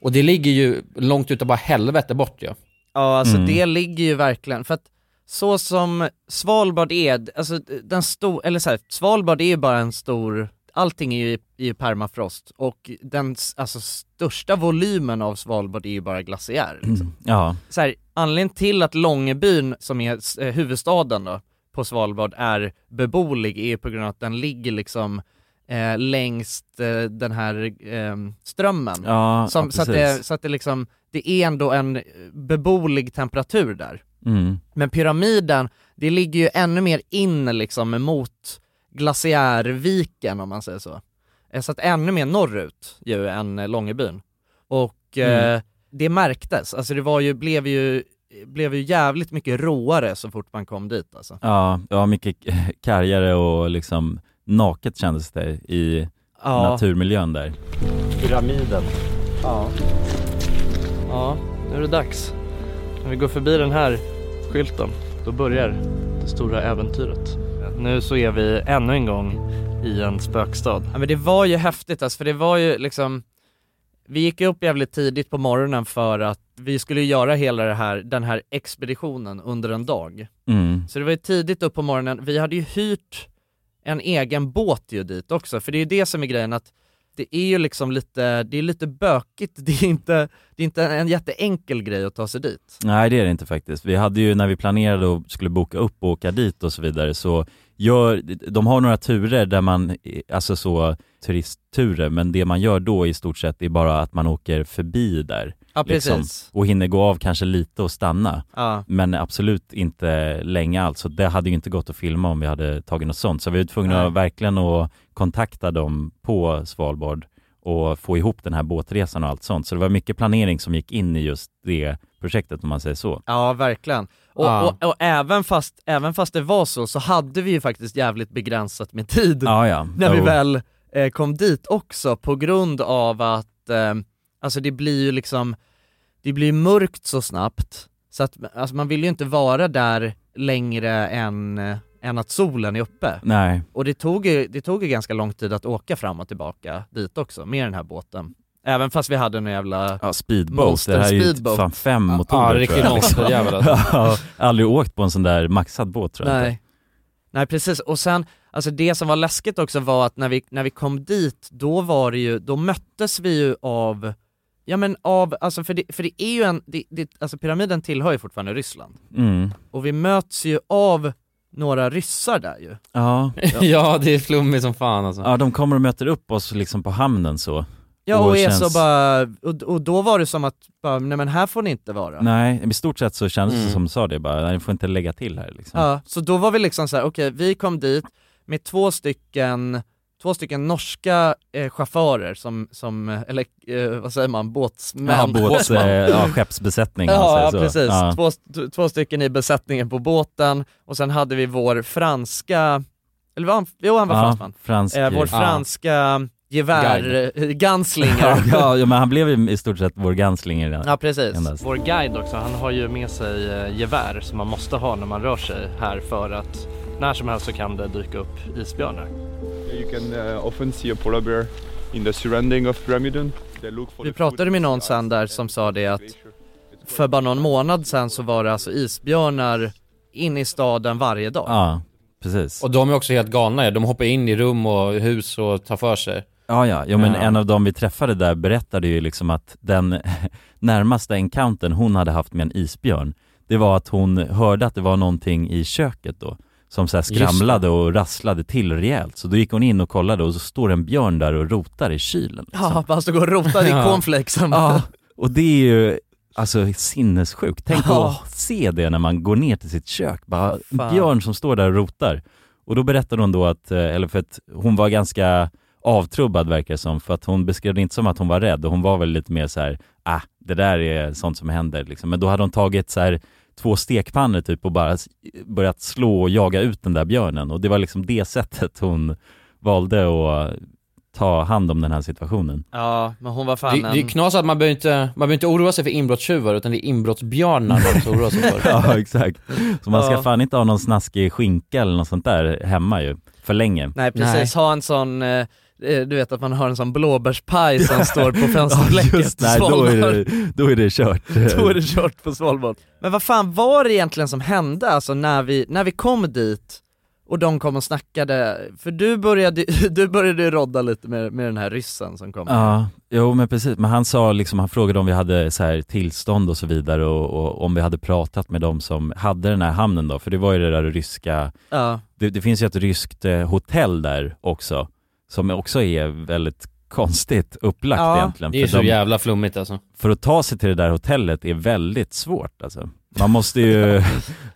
Och det ligger ju långt utav bara helvete bort ju. Ja. Ja, alltså mm. det ligger ju verkligen, för att så som Svalbard är, alltså den stor, eller så här, Svalbard är ju bara en stor, allting är ju i permafrost och den alltså största volymen av Svalbard är ju bara glaciär liksom. Mm. Ja. Så här, anledningen till att Longyearbyen, som är huvudstaden då, på Svalbard är beboelig är på grund av att den ligger liksom eh, längs eh, den här eh, strömmen. Ja, som, ja, så, att det, så att det liksom det är ändå en beboelig temperatur där. Mm. Men pyramiden, det ligger ju ännu mer in liksom emot glaciärviken om man säger så. Så att ännu mer norrut ju än Longyearbyen. Och mm. eh, det märktes. Alltså det var ju, blev, ju, blev ju jävligt mycket råare så fort man kom dit. Alltså. Ja, ja, mycket kargare och liksom naket kändes det i ja. Naturmiljön där. Pyramiden. Ja. Ja, nu är det dags. När vi går förbi den här skylten, då börjar det stora äventyret. Nu så är vi ännu en gång i en spökstad. Ja, men det var ju häftigt alltså, för det var ju liksom... Vi gick upp jävligt tidigt på morgonen för att vi skulle göra hela det här, den här expeditionen under en dag. Mm. Så det var ju tidigt upp på morgonen. Vi hade ju hyrt en egen båt ju dit också. För det är ju det som är grejen, att det är ju liksom lite, det är lite bökigt. Det är inte, det är inte en jätteenkel grej att ta sig dit. Nej, det är det inte faktiskt. Vi hade ju när vi planerade och skulle boka upp och åka dit och så vidare, så gör, de har några turer där man, alltså så turistturer, men det man gör då i stort sett är bara att man åker förbi där. Ja, liksom, och hinner gå av kanske lite och stanna. Ja. Men absolut inte länge alls. Det hade ju inte gått att filma om vi hade tagit något sånt. Så vi var tvungna att verkligen att kontakta dem på Svalbard och få ihop den här båtresan och allt sånt. Så det var mycket planering som gick in i just det projektet om man säger så. Ja, verkligen. Och, ja. och, och, och även, fast, även fast det var så, så hade vi ju faktiskt jävligt begränsat med tid ja, ja. När vi väl eh, kom dit också, på grund av att eh, alltså det blir ju liksom, det blir mörkt så snabbt så att alltså man vill ju inte vara där längre än, än att solen är uppe. Nej. Och det tog ju, det tog ju ganska lång tid att åka fram och tillbaka dit också med den här båten. Även fast vi hade en jävla ja, speedboat. Det här speedboat. Är ju fan fem motorer. Ja, riktigt monster jävlar. Ja, aldrig åkt på en sån där maxad båt tror jag. Nej. Inte. Nej, precis. Och sen alltså det som var läskigt också var att när vi när vi kom dit, då var det ju, då möttes vi ju av ja men av alltså för det, för det är ju en det, det, alltså pyramiden tillhör ju fortfarande Ryssland. Mm. Och vi möts ju av några ryssar där ju. Ja, ja det är flummigt som fan alltså. Ja, de kommer och möter upp oss liksom på hamnen så. Ja, och, och, känns... så bara, och, och då var det som att bara, nej men här får ni inte vara. Nej, i stort sett så kändes det mm. som du sa det bara, nej, ni får inte lägga till här liksom. Ja, så då var vi liksom så här, okej, okay, vi kom dit med två stycken två stycken norska eh, chaufförer som, som eller eh, vad säger man, båtsmän. Ja, båts, eh, ja, skeppsbesättning. Ja, så. Precis. Ja. Två, t- två stycken i besättningen på båten och sen hade vi vår franska, eller var han, jo, han var ja, fransman. Fransk, eh, vår franska ja. Gevär, ganslinger. Ja, ja, men han blev ju i stort sett vår ganslinger. Ja, precis. Endast. Vår guide också, han har ju med sig gevär som man måste ha när man rör sig här för att när som helst så kan det dyka upp isbjörnar. You can uh, often see a polar bear in the surrounding of Pyramiden. Vi pratade med någon sen där som sa det att för bara någon månad sen så var det alltså isbjörnar in i staden varje dag. Ja, precis. Och de är också helt galna. De hoppar in i rum och hus och tar för sig. Ja, ja. Jo, men ja. En av dem vi träffade där berättade ju liksom att den närmaste encountern hon hade haft med en isbjörn, det var att hon hörde att det var någonting i köket då som så här skramlade och rasslade till rejält. Så då gick hon in och kollade och så står en björn där och rotar i kylen. Liksom. Ja, man står och rotar i cornflakesen. Ja, och det är ju alltså sinnessjukt. Tänk ja. Att se det när man går ner till sitt kök. Bara, en björn som står där och rotar. Och då berättade hon då att, eller för att hon var ganska avtrubbad verkar som, för att hon beskrev det inte som att hon var rädd. Och hon var väl lite mer så här, ah, det där är sånt som händer. Liksom. Men då hade hon tagit så här två stekpannor typ och bara börjat slå och jaga ut den där björnen. Och det var liksom det sättet hon valde att ta hand om den här situationen. Ja, men hon var fan det, en... det är knas att man behöver inte, man behöver inte oroa sig för inbrottstjuvar, utan det är inbrottsbjörnar man ska oroa sig för. Ja, exakt. Så man ska ja. Fan inte ha någon snaskig skinka eller något sånt där hemma ju, för länge. Nej, precis. Nej. Ha en sån... Eh... Du vet att man har en sån blåbärspaj som står på fönsterblecket. Nej, då är det, då är det kört. Då är det kört på Svalbard. Men vad fan var det egentligen som hände alltså när vi, när vi kom dit och de kom och snackade? För du började du började rodda lite med, med den här ryssen som kom. Ja, jo men precis. Men han sa liksom, han frågade om vi hade så här tillstånd och så vidare och, och om vi hade pratat med dem som hade den här hamnen då. För det var ju det där ryska... Ja. Det, det finns ju ett ryskt hotell där också. Som också är väldigt konstigt upplagt ja, egentligen. För det är så de, jävla flummigt alltså. För att ta sig till det där hotellet är väldigt svårt alltså. Man måste ju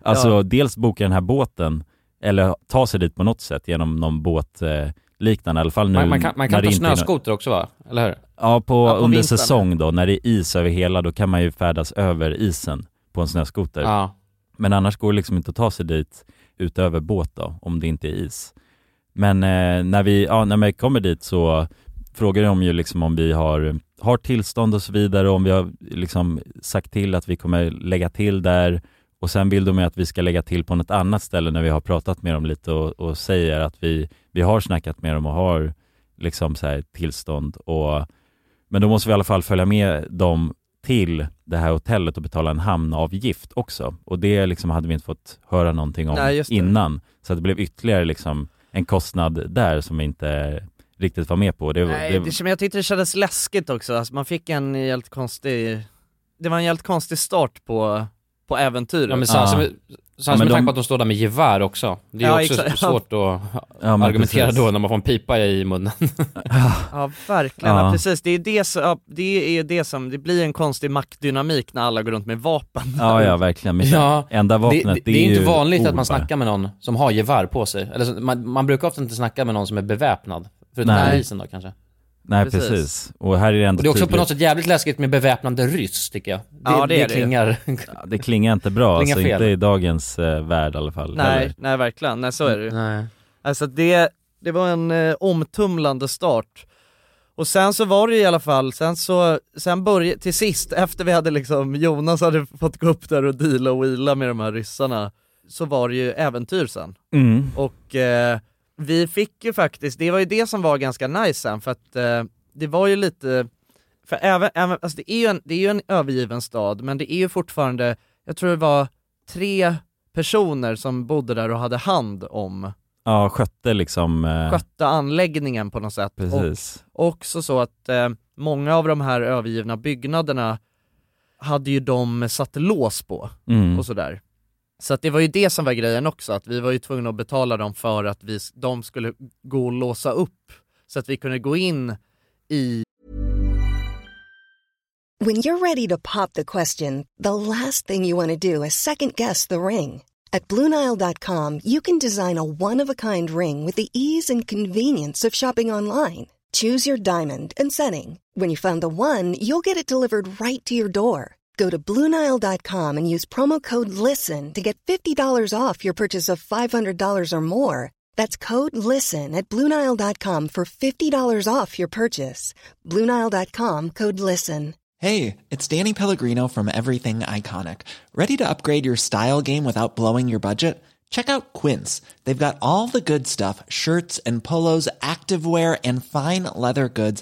alltså, ja. Dels boka den här båten eller ta sig dit på något sätt genom någon båt eh, liknande i alla fall nu. Man, man kan, man kan ta snöskoter också va? Eller hur? Ja, på, ja, på under vintern. Säsong då när det är is över hela då kan man ju färdas över isen på en snöskoter. Ja. Men annars går det liksom inte att ta sig dit utöver båt då om det inte är is. Men eh, när, vi, ja, när vi kommer dit så frågar de ju liksom om vi har, har tillstånd och så vidare. Om vi har liksom sagt till att vi kommer lägga till där. Och sen vill de att vi ska lägga till på något annat ställe när vi har pratat med dem lite. Och, och säger att vi, vi har snackat med dem och har liksom så här tillstånd. Och, men då måste vi i alla fall följa med dem till det här hotellet och betala en hamnavgift också. Och det liksom hade vi inte fått höra någonting om Nej, innan. Så det blev ytterligare liksom... en kostnad där som vi inte riktigt var med på. Det, Nej, det, men jag tyckte det kändes läskigt också. Alltså man fick en helt konstig... Det var en helt konstig start på, på äventyret. Ja, men sen, ja. Som, sen ja, som men de... tanke på att de står där med gevär också. Det är ja, också exakt. Svårt ja. Att ja, argumentera precis. Då när man får en pipa i munnen. ja. ja, verkligen. Ja. Ja, precis. Det är det, så, ja, det är det som... Det blir en konstig maktdynamik när alla går runt med vapen. Ja, ja verkligen. Ja. Enda vapnet, det, det, det är, det är ju inte vanligt orba. Att man snackar med någon som har gevär på sig. Eller så, man, man brukar ofta inte snacka med någon som är beväpnad. Förutom Nej. Polisen då kanske. Nej, precis. precis. Och, här är det ändå och det är också tydligt. På något sätt jävligt läskigt med beväpnande ryss, tycker jag. Det, ja, det, det, det. Klingar... Ja, det klingar inte bra, klingar alltså, inte i dagens eh, värld i alla fall. Nej, nej verkligen. Nej, så är det ju. Nej. Alltså, det, det var en eh, omtumlande start. Och sen så var det i alla fall, sen så, sen började, till sist, efter vi hade liksom, Jonas hade fått gå upp där och deala och wheela med de här ryssarna, så var det ju äventyr sen. Mm. Och... Eh, vi fick ju faktiskt, det var ju det som var ganska nice sen, för att eh, det var ju lite, för även, även alltså det är ju en, det är ju en övergiven stad, men det är ju fortfarande, jag tror det var tre personer som bodde där och hade hand om. Ja, skötte liksom. Eh... Skötte anläggningen på något sätt. Precis. Och också så att eh, många av de här övergivna byggnaderna hade ju de satt lås på mm. och sådär. Så att det var ju det som var grejen också, att vi var ju tvungna att betala dem för att vi, de skulle gå och låsa upp så att vi kunde gå in i. When you're ready to pop the question, the last thing you want to do is second guess the ring. At Blue Nile dot com, you can design a one-of-a-kind ring with the ease and convenience of shopping online. Choose your diamond and setting. When you find the one, you'll get it delivered right to your door. Go to Blue Nile dot com and use promo code LISTEN to get fifty dollars off your purchase of five hundred dollars or more. That's code LISTEN at Blue Nile dot com for fifty dollars off your purchase. Blue Nile dot com, code LISTEN. Hey, it's Danny Pellegrino from Everything Iconic. Ready to upgrade your style game without blowing your budget? Check out Quince. They've got all the good stuff, shirts and polos, activewear and fine leather goods,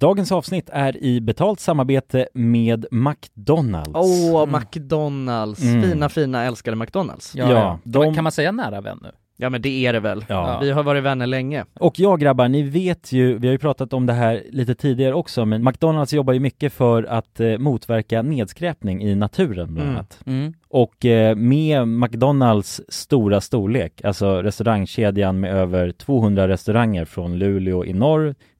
Dagens avsnitt är i betalt samarbete med McDonald's. Åh, oh, McDonald's. Mm. Fina, fina, älskade McDonald's. Ja, ja, de... Kan man säga nära vän nu? Ja, men det är det väl. Ja. Vi har varit vänner länge. Och jag grabbar, ni vet ju, vi har ju pratat om det här lite tidigare också, men McDonald's jobbar ju mycket för att eh, motverka nedskräpning i naturen bland annat. Mm. Mm. Och eh, med McDonald's stora storlek, alltså restaurangkedjan med över tvåhundra restauranger från Luleå i norr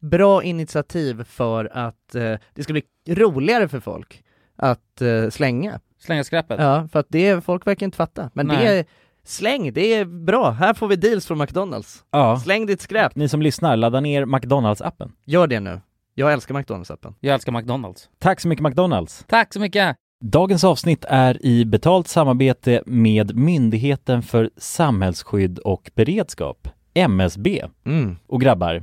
bra initiativ för att eh, det ska bli roligare för folk att eh, slänga. Slänga skräpet? Ja, för att det, folk verkar inte fatta. Men nej, det är släng, det är bra. Här får vi deals från McDonald's. Ja. Släng ditt skräp. Ni som lyssnar, ladda ner McDonald's-appen. Gör det nu. Jag älskar McDonald's-appen. Jag älskar McDonald's. Tack så mycket McDonald's. Tack så mycket. Dagens avsnitt är i betalt samarbete med Myndigheten för samhällsskydd och beredskap, M S B. Mm. Och grabbar,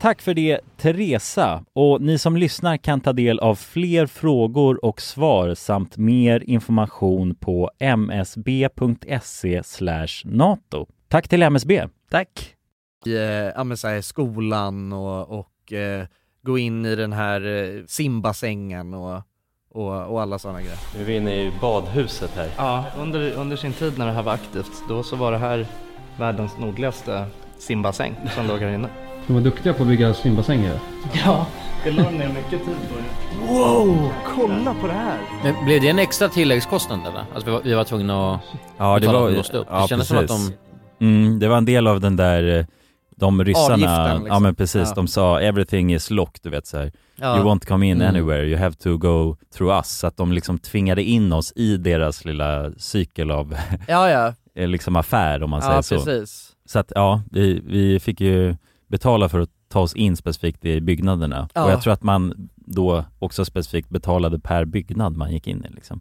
Tack för det, Teresa. Och ni som lyssnar kan ta del av fler frågor och svar samt mer information på m s b punkt s e slash nato. Tack till M S B. Tack. I ja, men så här, skolan och, och eh, gå in i den här eh, simbassängen och, och, och alla sådana grejer. Nu är vi inne i badhuset här. Ja, under, under sin tid när det här var aktivt, då så var det här världens nordligaste simbassäng som låg här inne. De var duktiga på att bygga simbassänger. Ja, det lade ner mycket tid på det. Wow, kolla på det här! Men blev det en extra tilläggskostnad eller? Alltså vi var, vi var tvungna att... Ja, det var... Upp. Det ja, kändes precis. Som att de... Mm, det var en del av den där... De ryssarna... Avgiften, liksom. Ja, men precis. Ja. De sa, everything is locked, du vet så här. Ja. You won't come in mm. anywhere, you have to go through us. Så att de liksom tvingade in oss i deras lilla cykel av... ja, ja. Liksom affär, om man ja, säger så. Ja, precis. Så att, ja, vi, vi fick ju... betala för att ta oss in specifikt i byggnaderna. Ja. Och jag tror att man då också specifikt betalade per byggnad man gick in i. Liksom.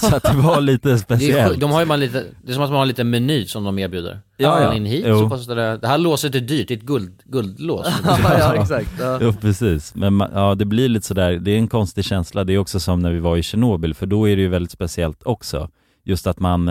Så att det var lite speciellt. Det, de har ju man lite, det är som att man har lite meny som de erbjuder. Ja, ja. In hit, så kostar det, det här låset är dyrt, det är ett guld, guldlås. ja, ja, exakt. Ja. Jo, precis. Men man, ja, det blir lite sådär, det är en konstig känsla. Det är också som när vi var i Tjernobyl, för då är det ju väldigt speciellt också. Just att man,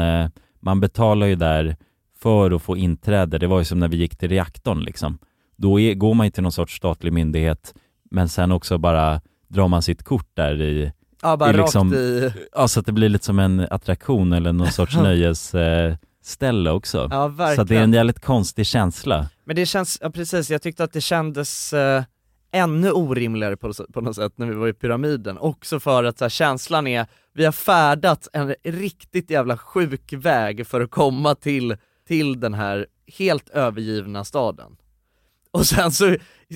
man betalar ju där för att få inträde. Det var ju som när vi gick till reaktorn liksom. Då är, går man ju till någon sorts statlig myndighet, men sen också bara drar man sitt kort där i... Ja, bara i liksom, rakt i... Ja, så att det blir lite som en attraktion eller någon sorts nöjesställe eh, också. Ja, verkligen. Så att det är en jävligt konstig känsla. Men det känns... Ja, precis. Jag tyckte att det kändes eh, ännu orimligare på, på något sätt när vi var i Pyramiden. Också för att så här, känslan är... Vi har färdat en riktigt jävla sjuk väg för att komma till, till den här helt övergivna staden. Och sen så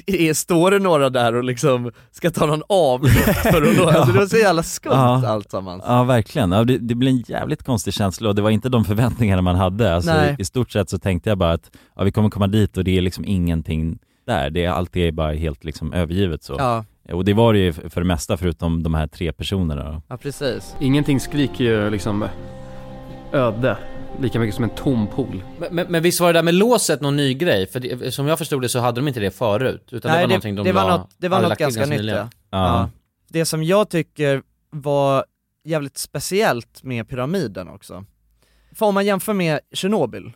är, står det några där och liksom ska ta någon avgång för att nå. Alltså det var så jävla skumt ja, allt sammans. Ja, verkligen. Ja, det, det blev en jävligt konstig känsla och det var inte de förväntningarna man hade. Alltså, i, I stort sett så tänkte jag bara att ja, vi kommer komma dit och det är liksom ingenting där. Det är, allt är bara helt liksom övergivet så. Ja. Och det var det ju för det mesta förutom de här tre personerna. Ja, precis. Ingenting skriker ju liksom öde. Lika mycket som en tom pool. Men, men, men visst var det där med låset någon ny grej? För det, som jag förstod det så hade de inte det förut. Utan nej, det var det, de det var la, något, det var något ganska nytt. Ja. Ja. Det som jag tycker var jävligt speciellt med Pyramiden också. För om man jämför med Tjernobyl.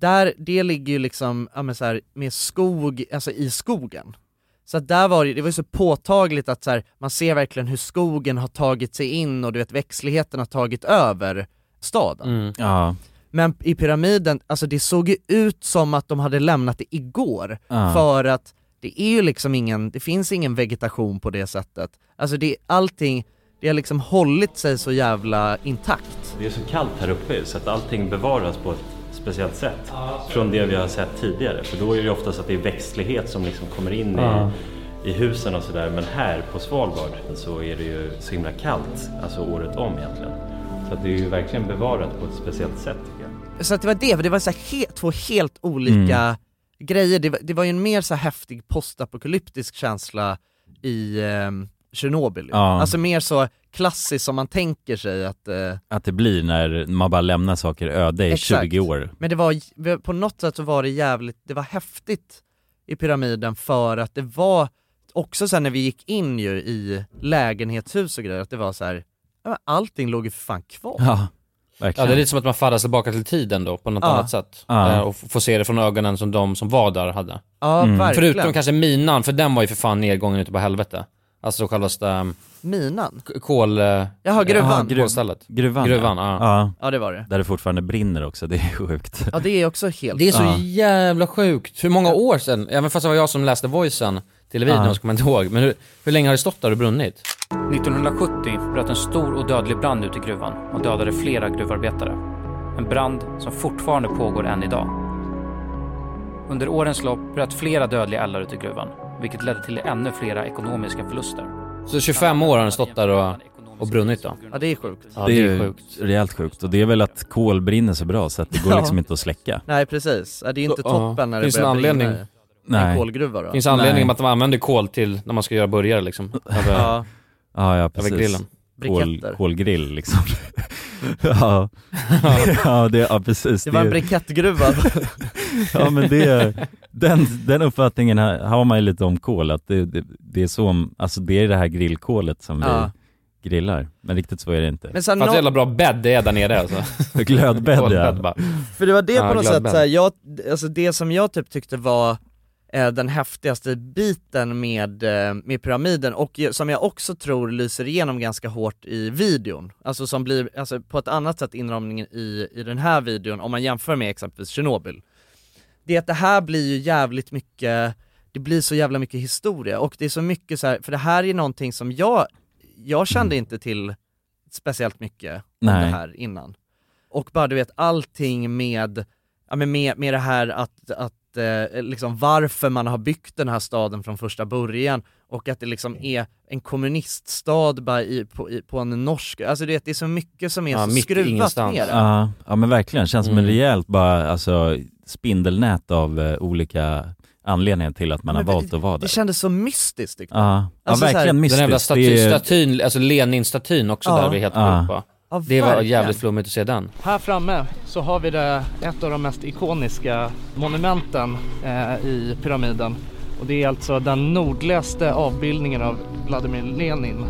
Där det ligger ju liksom ja, men så här, med skog, alltså i skogen. Så att där var det, det var ju så påtagligt att så här, man ser verkligen hur skogen har tagit sig in. Och du vet växtligheten har tagit över staden. Mm. Ja. Men i Pyramiden, alltså det såg ju ut som att de hade lämnat det igår. Ja. För att det är ju liksom ingen, det finns ingen vegetation på det sättet. Alltså det, allting, det har liksom hållit sig så jävla intakt. Det är så kallt här uppe så att allting bevaras på ett speciellt sätt. Ja, från det vi har sett tidigare. För då är det oftast att det är växtlighet som liksom kommer in ja. i, i husen och sådär. Men här på Svalbard så är det ju så himla kallt, alltså året om egentligen. Att det är ju verkligen bevarat på ett speciellt sätt tycker jag. Så att det var det, för det var så här helt, två helt olika mm. grejer. Det var, det var ju en mer så här häftig postapokalyptisk känsla i eh, Tjernobyl. Ja. Alltså mer så klassiskt som man tänker sig att... Eh, att det blir när man bara lämnar saker öde i exakt. tjugo år. Men det var, på något sätt så var det jävligt, det var häftigt i Pyramiden för att det var också så här när vi gick in ju i lägenhetshus och grejer att det var så här... Allting låg ju för fan kvar. Ja, verkligen. Ja, det är lite som att man färdas tillbaka till tiden då på något ja. annat sätt. Ja. Och får se det från ögonen som de som var där hade. Ja, mm. Förutom kanske minan, för den var ju för fan nedgången ute på helvete. Alltså kallas det minan. Kol. Jaha, gruvan. Gruv, gruvan. Gruvan, ja. Ja. Ja, det var det. Där det fortfarande brinner också, det är sjukt. Ja, det är också helt. Det är så ja. jävla sjukt. Hur många år sedan, även fast det var jag som läste voicen till videon, ja. så kommer jag inte ihåg. Men hur, hur länge har det stått där och brunnit? nittonhundrasjuttio bröt en stor och dödlig brand ut i gruvan och dödade flera gruvarbetare. En brand som fortfarande pågår än idag. Under årens lopp bröt flera dödliga eldar ut i gruvan, vilket ledde till ännu flera ekonomiska förluster. Så tjugofem år har den stått där och, och brunnit då? Ja, det är sjukt. Ja, det är sjukt. Rejält sjukt. Och det är väl att kol brinner så bra så att det går liksom inte att släcka. Nej, precis. Det är inte toppen när det finns börjar brinna i en kolgruva då. Finns anledning att man använder kol till när man ska göra burgare liksom? Över, ja. Ja, ja, precis. Över grillen. Kol, kolgrill liksom. Ja. Ja, det, ja, precis. Det var en brikettgruva. Ja, men det, den, den uppfattningen här, har man ju lite om kol. Att det, det, det, är så, alltså det är det här grillkolet som ja. vi grillar. Men riktigt så är det inte. Men sen fast någon... jävla bra bädd är där nere alltså. Glödbädd, ja. För det var det ja, på något glödbädd. Sätt. Så här, jag, alltså det som jag typ tyckte var eh, den häftigaste biten med, eh, med pyramiden. Och som jag också tror lyser igenom ganska hårt i videon. Alltså som blir alltså, på ett annat sätt inramningen i, i den här videon. Om man jämför med exempelvis Tjernobyl. Det är att det här blir ju jävligt mycket, det blir så jävla mycket historia och det är så mycket så här, för det här är någonting som jag jag kände inte till speciellt mycket om det här innan. Och bara du vet allting med ja men med med det här att att eh, liksom varför man har byggt den här staden från första början och att det liksom är en kommuniststad bara i på, i, på en norsk, alltså det, det är så mycket som är ja, så skruvat ner. Ja, ja men verkligen känns som en rejält bara alltså spindelnät av eh, olika anledningar till att man men, har valt det, att vara där. Det kändes så mystiskt. Tyckte jag. Ja, alltså, ja, verkligen så här, mystiskt. Den jävla statyn, är... statyn alltså Lenin-statyn också ja. där vi heter ja. på. Ja, det var jävligt flummigt att se den. Här framme så har vi det, ett av de mest ikoniska monumenten eh, i pyramiden. Och det är alltså den nordligaste avbildningen av Vladimir Lenin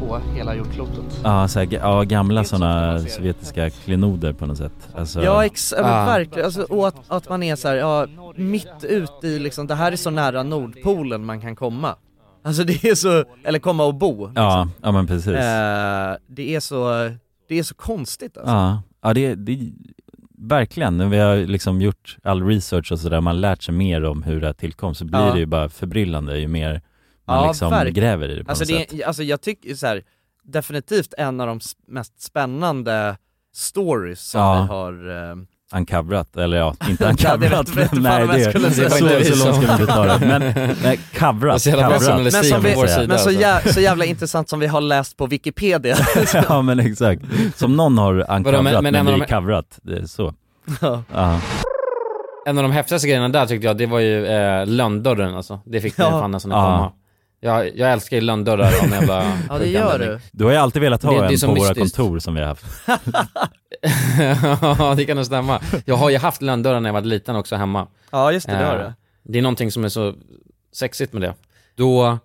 på hela jordklotet. Ja, så här, ja gamla sådana sovjetiska klenoder på något sätt. Alltså, ja, ex- ah. verkligen. Alltså, och att, att man är så här, ja, mitt ute i, liksom, det här är så nära Nordpolen man kan komma. Alltså det är så, eller komma och bo. Liksom. Ja, ja, men precis. Eh, det är så, det är så konstigt. Alltså. Ja, ja det, det verkligen. När vi har liksom gjort all research och så där, man lärt sig mer om hur det här tillkom, så blir ja. det ju bara förbryllande ju mer man ja, liksom verkligen. gräver i det på alltså, något det, sätt. Alltså jag tycker så här, definitivt en av de mest spännande stories som ja. vi har eh... uncoverat, eller ja, inte uncoverat. Ja, det nej, det, det, det var inte så, så långt ska vi ta det. Men nej, coverat. Men, som vi, sida, men så, jä- så jävla intressant som vi har läst på Wikipedia. Ja, men exakt. Som någon har uncoverat, men, men, men vi de... coverat. Det är så. Ja. Uh-huh. En av de häftigaste grejerna där tyckte jag, det var ju eh, lönndörren alltså. Det fick ja. fan nästan att komma. Jag, jag älskar ju lönndörrar. Ja, det gör du. Du har ju alltid velat ha det, en det på mystiskt. Våra kontor som vi har haft. Ja, det kan nog stämma. Jag har ju haft lönndörrar när jag var liten också hemma. Ja, just det, eh, det har det. Det är någonting som är så sexigt med det. Då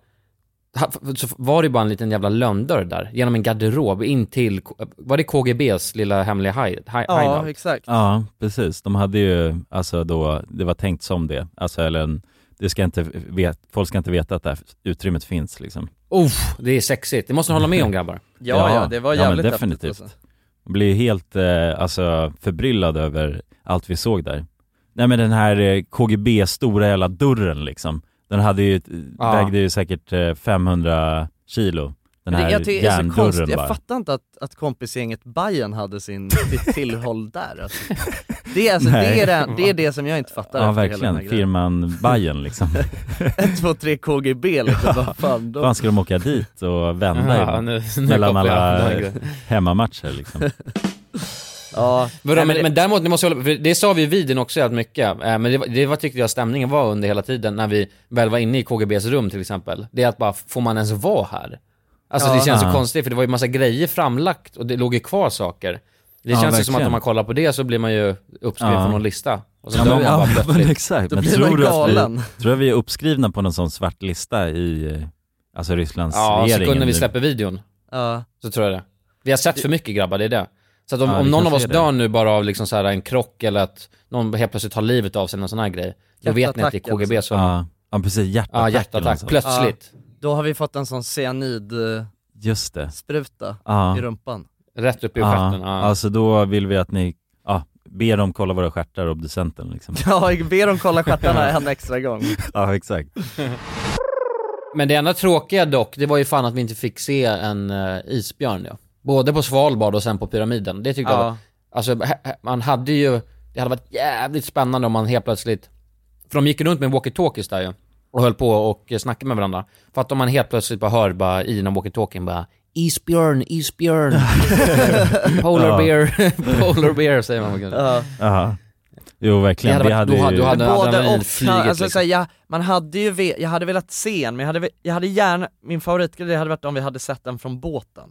så var det bara en liten jävla lönndörr där. Genom en garderob in till, var det K G B:s lilla hemliga hideout? Ja, exakt. Ja, precis. De hade ju, alltså då, det var tänkt som det. Alltså, eller en... Det ska inte vet, folk ska inte veta att det här utrymmet finns liksom. Oh, det är sexigt. Det måste hålla med om, grabbar. Ja, ja, det var jävligt ja, definitivt. Alltså. Blev helt eh, alltså förbryllad över allt vi såg där. Nej, men den här eh, K G B stora jävla dörren liksom. Den hade ju ja. vägde ju säkert eh, femhundra kilo. Den här jag, tycker, är så konstigt. Jag fattar inte att, att kompisgänget Bayern hade sin tillhåll där. Alltså. Det, är, alltså, det, är det, det är det som jag inte fattar. Ja, verkligen. Firman Bayern liksom. ett, två, tre K G B. Liksom. Ja. Vad fan, då? Fan ska de åka dit och vända ja, nu, nu mellan alla hemmamatcher liksom. Ja, men, men, det... men däremot, ni måste hålla, för det sa vi i videon också helt mycket. Men det, det var, tyckte jag stämningen var under hela tiden när vi väl var inne i K G B:s rum till exempel. Det är att bara, får man ens vara här? Alltså ja, det känns ja. så konstigt, för det var ju massa grejer framlagt och det låg ju kvar saker. Det ja, känns ju som att om man kollar på det så blir man ju uppskriven ja. på någon lista. Och sen ja, men, ja, men exakt. Då men blir tror du att vi, tror vi är uppskrivna på någon sån svart lista i alltså Rysslands ja, regering? Ja, så när vi släpper videon ja. så tror jag det. Vi har sett för mycket, grabbar, det är det. Så att om, ja, om någon av oss dör nu bara av liksom så här en krock eller att någon helt plötsligt tar livet av sig, någon sån här grej. Jag vet ni att det är K G B som... Ja, ja precis, hjärtattack. Ja, hjärtattack, plötsligt. Ja. Då har vi fått en sån cyanid just det. Spruta ah. i rumpan. Rätt upp i ah. stjärten. Ah. Alltså då vill vi att ni ah, ber dem kolla våra stjärtar, obducenten liksom. Ja, ber dem kolla stjärtarna en extra gång. Ja, exakt. Men det enda tråkiga dock, det var ju fan att vi inte fick se en uh, isbjörn. Ja. Både på Svalbard och sen på Pyramiden. Det tyckte ah. jag var, alltså, man hade ju, det hade varit jävligt spännande om man helt plötsligt, för de gick runt med walkie-talkies där ju. Och höll på och snackade med varandra. För att om man helt plötsligt bara hör bara, i någon walkie-talkien bara isbjörn, isbjörn. Polar bear, polar bear säger man. Ja. Uh-huh. Jo, verkligen. Hade varit, hade då hade, ju... hade, hade, hade man flyget. Alltså, liksom. jag, man hade ju ve- jag hade velat se en, men jag hade, jag hade gärna, min favoritgrej hade varit om vi hade sett den från båten.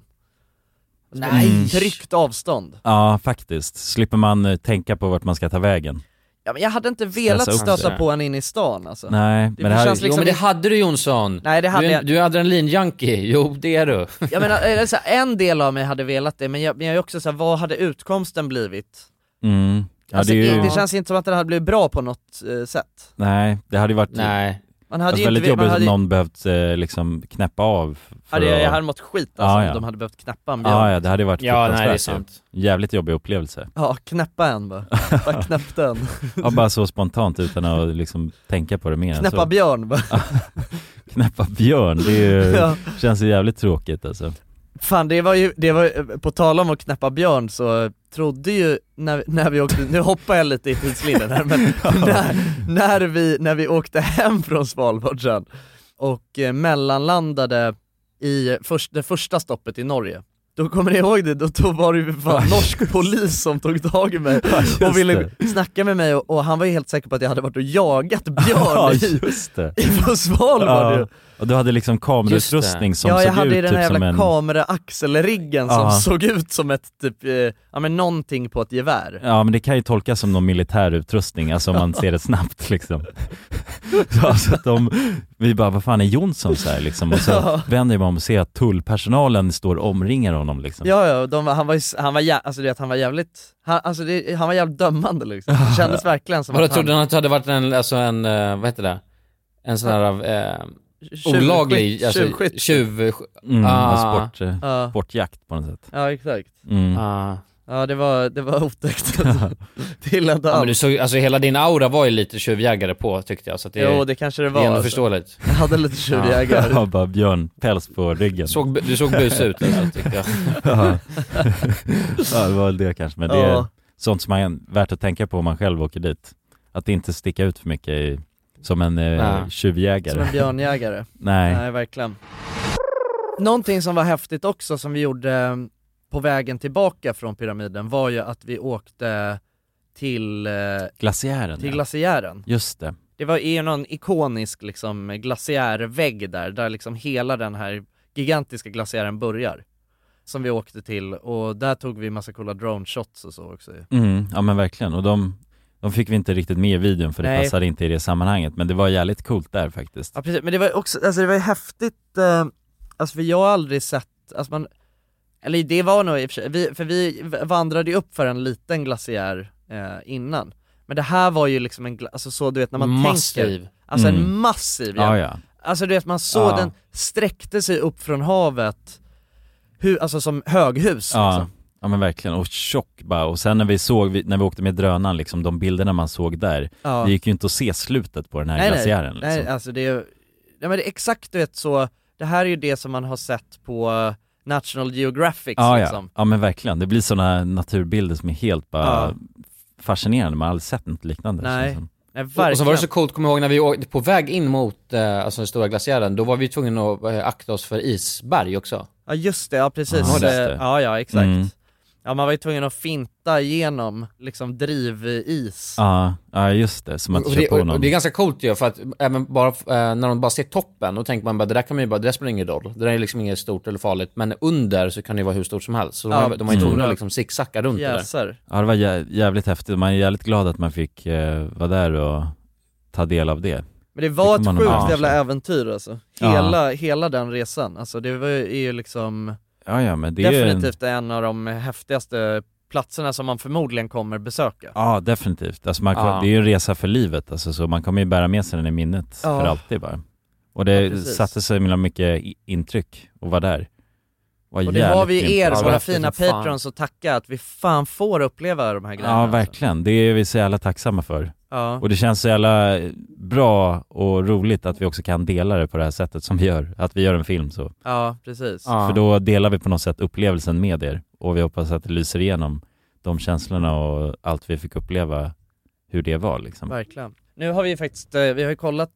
Alltså, nej. Tryckt avstånd. Ja, faktiskt. Slipper man tänka på vart man ska ta vägen. Ja, men jag hade inte velat stöta på en in i stan alltså. Nej, det men, det här... liksom... jo, men det hade du Jonsson. Nej, det hade du, jag... du är adrenalin-junkie. Jo, det är du. Jag menar, alltså, en del av mig hade velat det. Men jag, men jag är också så här, vad hade utkomsten blivit? Mm. Ja, alltså, det, ju... det känns inte som att det hade blivit bra på något eh, sätt. Nej, det hade ju varit nej. Man hade alltså, ju väldigt inte... jobbigt man hade... att någon behövt eh, liksom knäppa av för ja, det, att... Jag hade mått skit alltså, ah, ja. Om de hade behövt knäppa en björn. Ah, ja, det hade varit ja, nej, det är sant. Jävligt jobbig upplevelse. Ja, knäppa en bara. Bara knäppa en. Ja, bara så spontant utan att liksom tänka på det mer. Knäppa så. Björn bara. Knäppa björn, det är ju... ja. Känns ju jävligt tråkigt alltså. Fan, det var ju, det var, på tal om att knäppa björn så trodde ju när, när vi åkte, nu hoppar jag lite i tidslinjen här, men när, när, vi, när vi åkte hem från Svalbard sen och eh, mellanlandade i först, det första stoppet i Norge, då kommer ni ihåg det, då, då var det ju fan norsk polis som tog tag i mig och ville snacka med mig och, och han var ju helt säker på att jag hade varit och jagat björn i, just det. I på Svalbard ja. Och du hade liksom kamerautrustning som ja, såg ut typ som en... Ja, jag hade den här typ jävla kameraaxelriggen som såg ut som ett typ... Eh, ja, men någonting på ett gevär. Ja, men det kan ju tolkas som någon militärutrustning, alltså om man ser det snabbt liksom. Så alltså att de... Vi bara, vad fan är Jonsson så här liksom? Och så ja. Vänder man om och ser att tullpersonalen står och omringar honom liksom. Ja, ja, de, han var ju... Han var, alltså det att han var jävligt... Han, alltså det, han var jävligt dömande liksom. Det kändes verkligen som... Vadå, han... trodde han att det hade varit en, alltså en... Vad heter det? En sån här... Av, eh, olaglig tjuvskytt tjuv, mm, ah. sport, eh, ah. sportjakt på något sätt. Ja, exakt. Mm. Ah. Ja, det var det var otäckt. Till att ja, men du såg, alltså hela din aura var ju lite tjuvjägare på tyckte jag så det jo, det kanske det var. Det är ändå förståeligt. Jag hade lite tjuvjägare. Ja, bara björn päls på ryggen. Såg du såg bus ut alltså, tyckte jag. Ja. Ja, det var det kanske men ja. Det är sånt som är värt att tänka på om man själv åker dit. Att det inte sticka ut för mycket i som en eh, tjuvjägare. Som en björnjägare. Nej. Nej, verkligen. Någonting som var häftigt också som vi gjorde på vägen tillbaka från Pyramiden var ju att vi åkte till eh, glaciären. Till ja. glaciären. Just det. Det var ju någon ikonisk liksom, glaciärvägg där, där liksom hela den här gigantiska glaciären börjar. Som vi åkte till och där tog vi en massa coola drone shots och så också. Mm, ja men verkligen. Och de... De fick vi inte riktigt med i videon för det nej. Passade inte i det sammanhanget. Men det var jävligt coolt där faktiskt. Ja, precis. Men det var också, alltså det var ju häftigt. Eh, alltså för jag har aldrig sett, alltså man, eller det var nog i och för sig, vi, för vi vandrade ju upp för en liten glaciär eh, innan. Men det här var ju liksom en, alltså så du vet när man massiv. Tänker. Alltså mm. en massiv. Ja. Ah, ja. Alltså du vet man såg ah. den sträckte sig upp från havet. Hur, alltså som höghus ah. liksom. Ja men verkligen, och tjock bara. Och sen när vi såg, när vi åkte med drönaren liksom, de bilderna man såg där ja. Det gick ju inte att se slutet på den här nej, glaciären nej, liksom. Nej, alltså det är ju ja, men det är exakt vet, så, det här är ju det som man har sett på National Geographic ja, liksom. Ja. Ja men verkligen, det blir sådana naturbilder som är helt bara ja. Fascinerande. Man har aldrig sett något liknande nej. Nej, och så var det så coolt, kommer jag ihåg, när vi åkte på väg in mot eh, alltså den stora glaciären. Då var vi tvungna att eh, akta oss för isberg också. Ja just det, ja precis ja, eh, ja, ja exakt mm. Ja, man var ju tvungen att finta igenom liksom drivis. Ja, ja just det. Som att och, det på och, och det är ganska coolt ju, för att även bara, eh, när de bara ser toppen då tänker man bara, det där kan man ju bara, det där spelar ingen roll. Det där är liksom inget stort eller farligt. Men under så kan det ju vara hur stort som helst. Så ja, de har ju tvungna att liksom zigzacka runt jäser. Det där. Ja, det var jä- jävligt häftigt. Man är jävligt glad att man fick eh, vara där och ta del av det. Men det var det ett sjukt jävla äventyr alltså. Hela, ja. Hela den resan. Alltså det var ju, är ju liksom... Ja, ja, men det definitivt är ju... en av de häftigaste platserna som man förmodligen kommer besöka. Ja, definitivt. Alltså man, ja. Det är ju en resa för livet. Alltså, så man kommer ju bära med sig den i minnet ja. För alltid bara. Och det ja, satte sig mellan mycket intryck och var där. Var och det har vi er, våra fina patrons, och tacka att vi fan får uppleva de här grejerna. Ja, verkligen. Alltså. Det är vi så jävla tacksamma för. Ja. Och det känns så jävla bra och roligt att vi också kan dela det på det här sättet som vi gör. Att vi gör en film så. Ja, precis. Ja. För då delar vi på något sätt upplevelsen med er. Och vi hoppas att det lyser igenom de känslorna och allt vi fick uppleva, hur det var liksom. Verkligen. Nu har vi faktiskt, vi har ju kollat...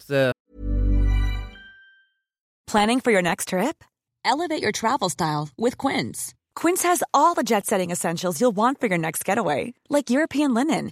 Planning for your next trip? Elevate your travel style with Quince. Quince has all the jet-setting essentials you'll want for your next getaway, like European linen,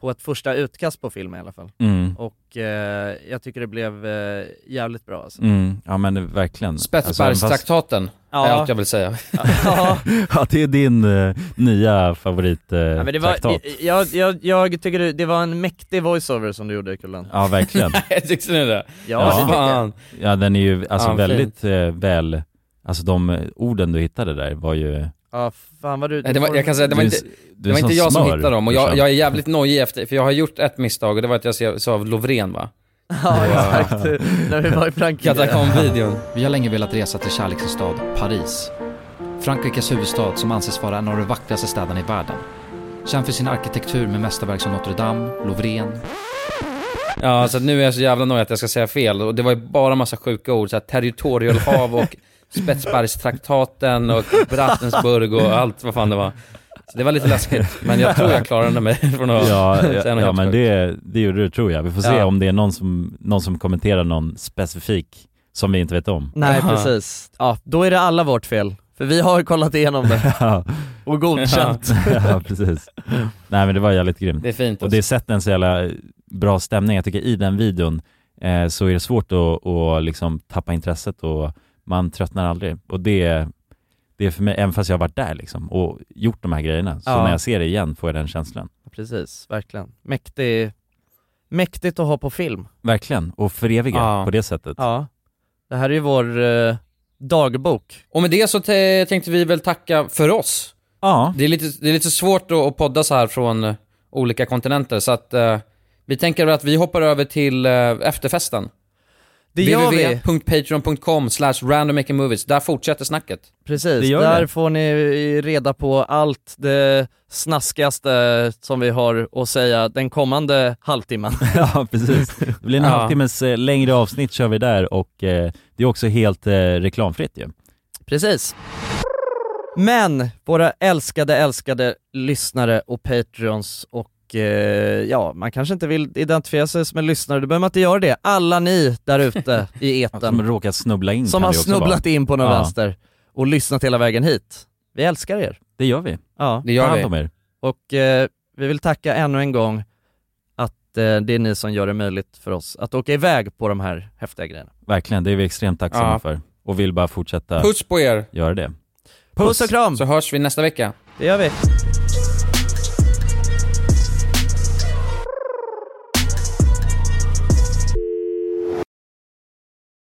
På ett första utkast på filmen i alla fall. Mm. Och eh, jag tycker det blev eh, jävligt bra. Alltså. Mm. Ja, men det, verkligen. Spetsbergstraktaten alltså, fast... är allt jag vill säga. Ja, ja det är din eh, nya favorittraktat. Eh, ja, jag, jag, jag tycker det, det var en mäktig voiceover som du gjorde, Kullan. Ja, verkligen. Jag tycker det. Ja, ja. Det fan. Ja, den är ju alltså, ja, väldigt eh, väl... Alltså de orden du hittade där var ju... Ja, fan vad du... Nej, det var, jag kan säga, det var inte, det var inte jag som hittade dem. Och jag, jag är jävligt nojig efter, för jag har gjort ett misstag. Och det var att jag sa Louvren, va? Ja, exakt. När vi var i Frankrike. Katakomb-videon. Vi har länge velat resa till kärlekens stad, Paris. Frankrikes huvudstad som anses vara en av de vackraste städerna i världen. Känd för sin arkitektur med mästerverk som Notre Dame, Louvren... Ja, så att nu är jag så jävla nojig att jag ska säga fel. Och det var ju bara massa sjuka ord. Så här, territorialhav och... Spetsbergstraktaten och Brattensburg och allt vad fan det var. Så det var lite läskigt, men jag tror jag klarade mig från att ja, ja, ja men det, det gjorde du, tror jag. Vi får se ja. om det är någon som, någon som kommenterar någon specifik som vi inte vet om. Nej, ja. Precis. Ja, då är det alla vårt fel. För vi har kollat igenom det. Ja. Och godkänt. Ja. Ja, precis. Nej, men det var jävligt grymt. Det är fint. Och det sätter en så jävla bra stämning. Jag tycker i den videon eh, så är det svårt att, att liksom tappa intresset och man tröttnar aldrig. Och det, det är för mig, även fast jag har varit där liksom, och gjort de här grejerna. Så ja. När jag ser det igen får jag den känslan. Precis, verkligen. Mäktig, mäktigt att ha på film. Verkligen, och föreviga ja. På det sättet. Ja, det här är ju vår eh, dagbok. Och med det så t- tänkte vi väl tacka för oss. Ja. Det är lite, det är lite svårt att podda så här från olika kontinenter. Så att eh, vi tänker väl att vi hoppar över till eh, efterfesten. www.patreon.com slash randommakingmovies. Där fortsätter snacket. Precis, där det. Får ni reda på allt det snaskigaste som vi har att säga den kommande halvtimmen. Ja, precis. Det blir en ja. halvtimmes längre avsnitt kör vi där, och eh, det är också helt eh, reklamfritt ju. Precis. Men våra älskade, älskade lyssnare och Patreons och ja, man kanske inte vill identifiera sig som en lyssnare, då behöver man inte göra det. Alla ni där ute i etern som råkat snubbla in, som har snubblat bara. In på någon ja. Vänster och lyssnat hela vägen hit. Vi älskar er. Det gör vi. Ja, det gör vi. Om er. Och eh, vi vill tacka ännu en gång att eh, det är ni som gör det möjligt för oss att åka iväg på de här häftiga grejerna. Verkligen, det är vi extremt tacksamma ja. för, och vill bara fortsätta. Puss på er. Gör det. Puss, Puss och kram. Så hörs vi nästa vecka. Det gör vi.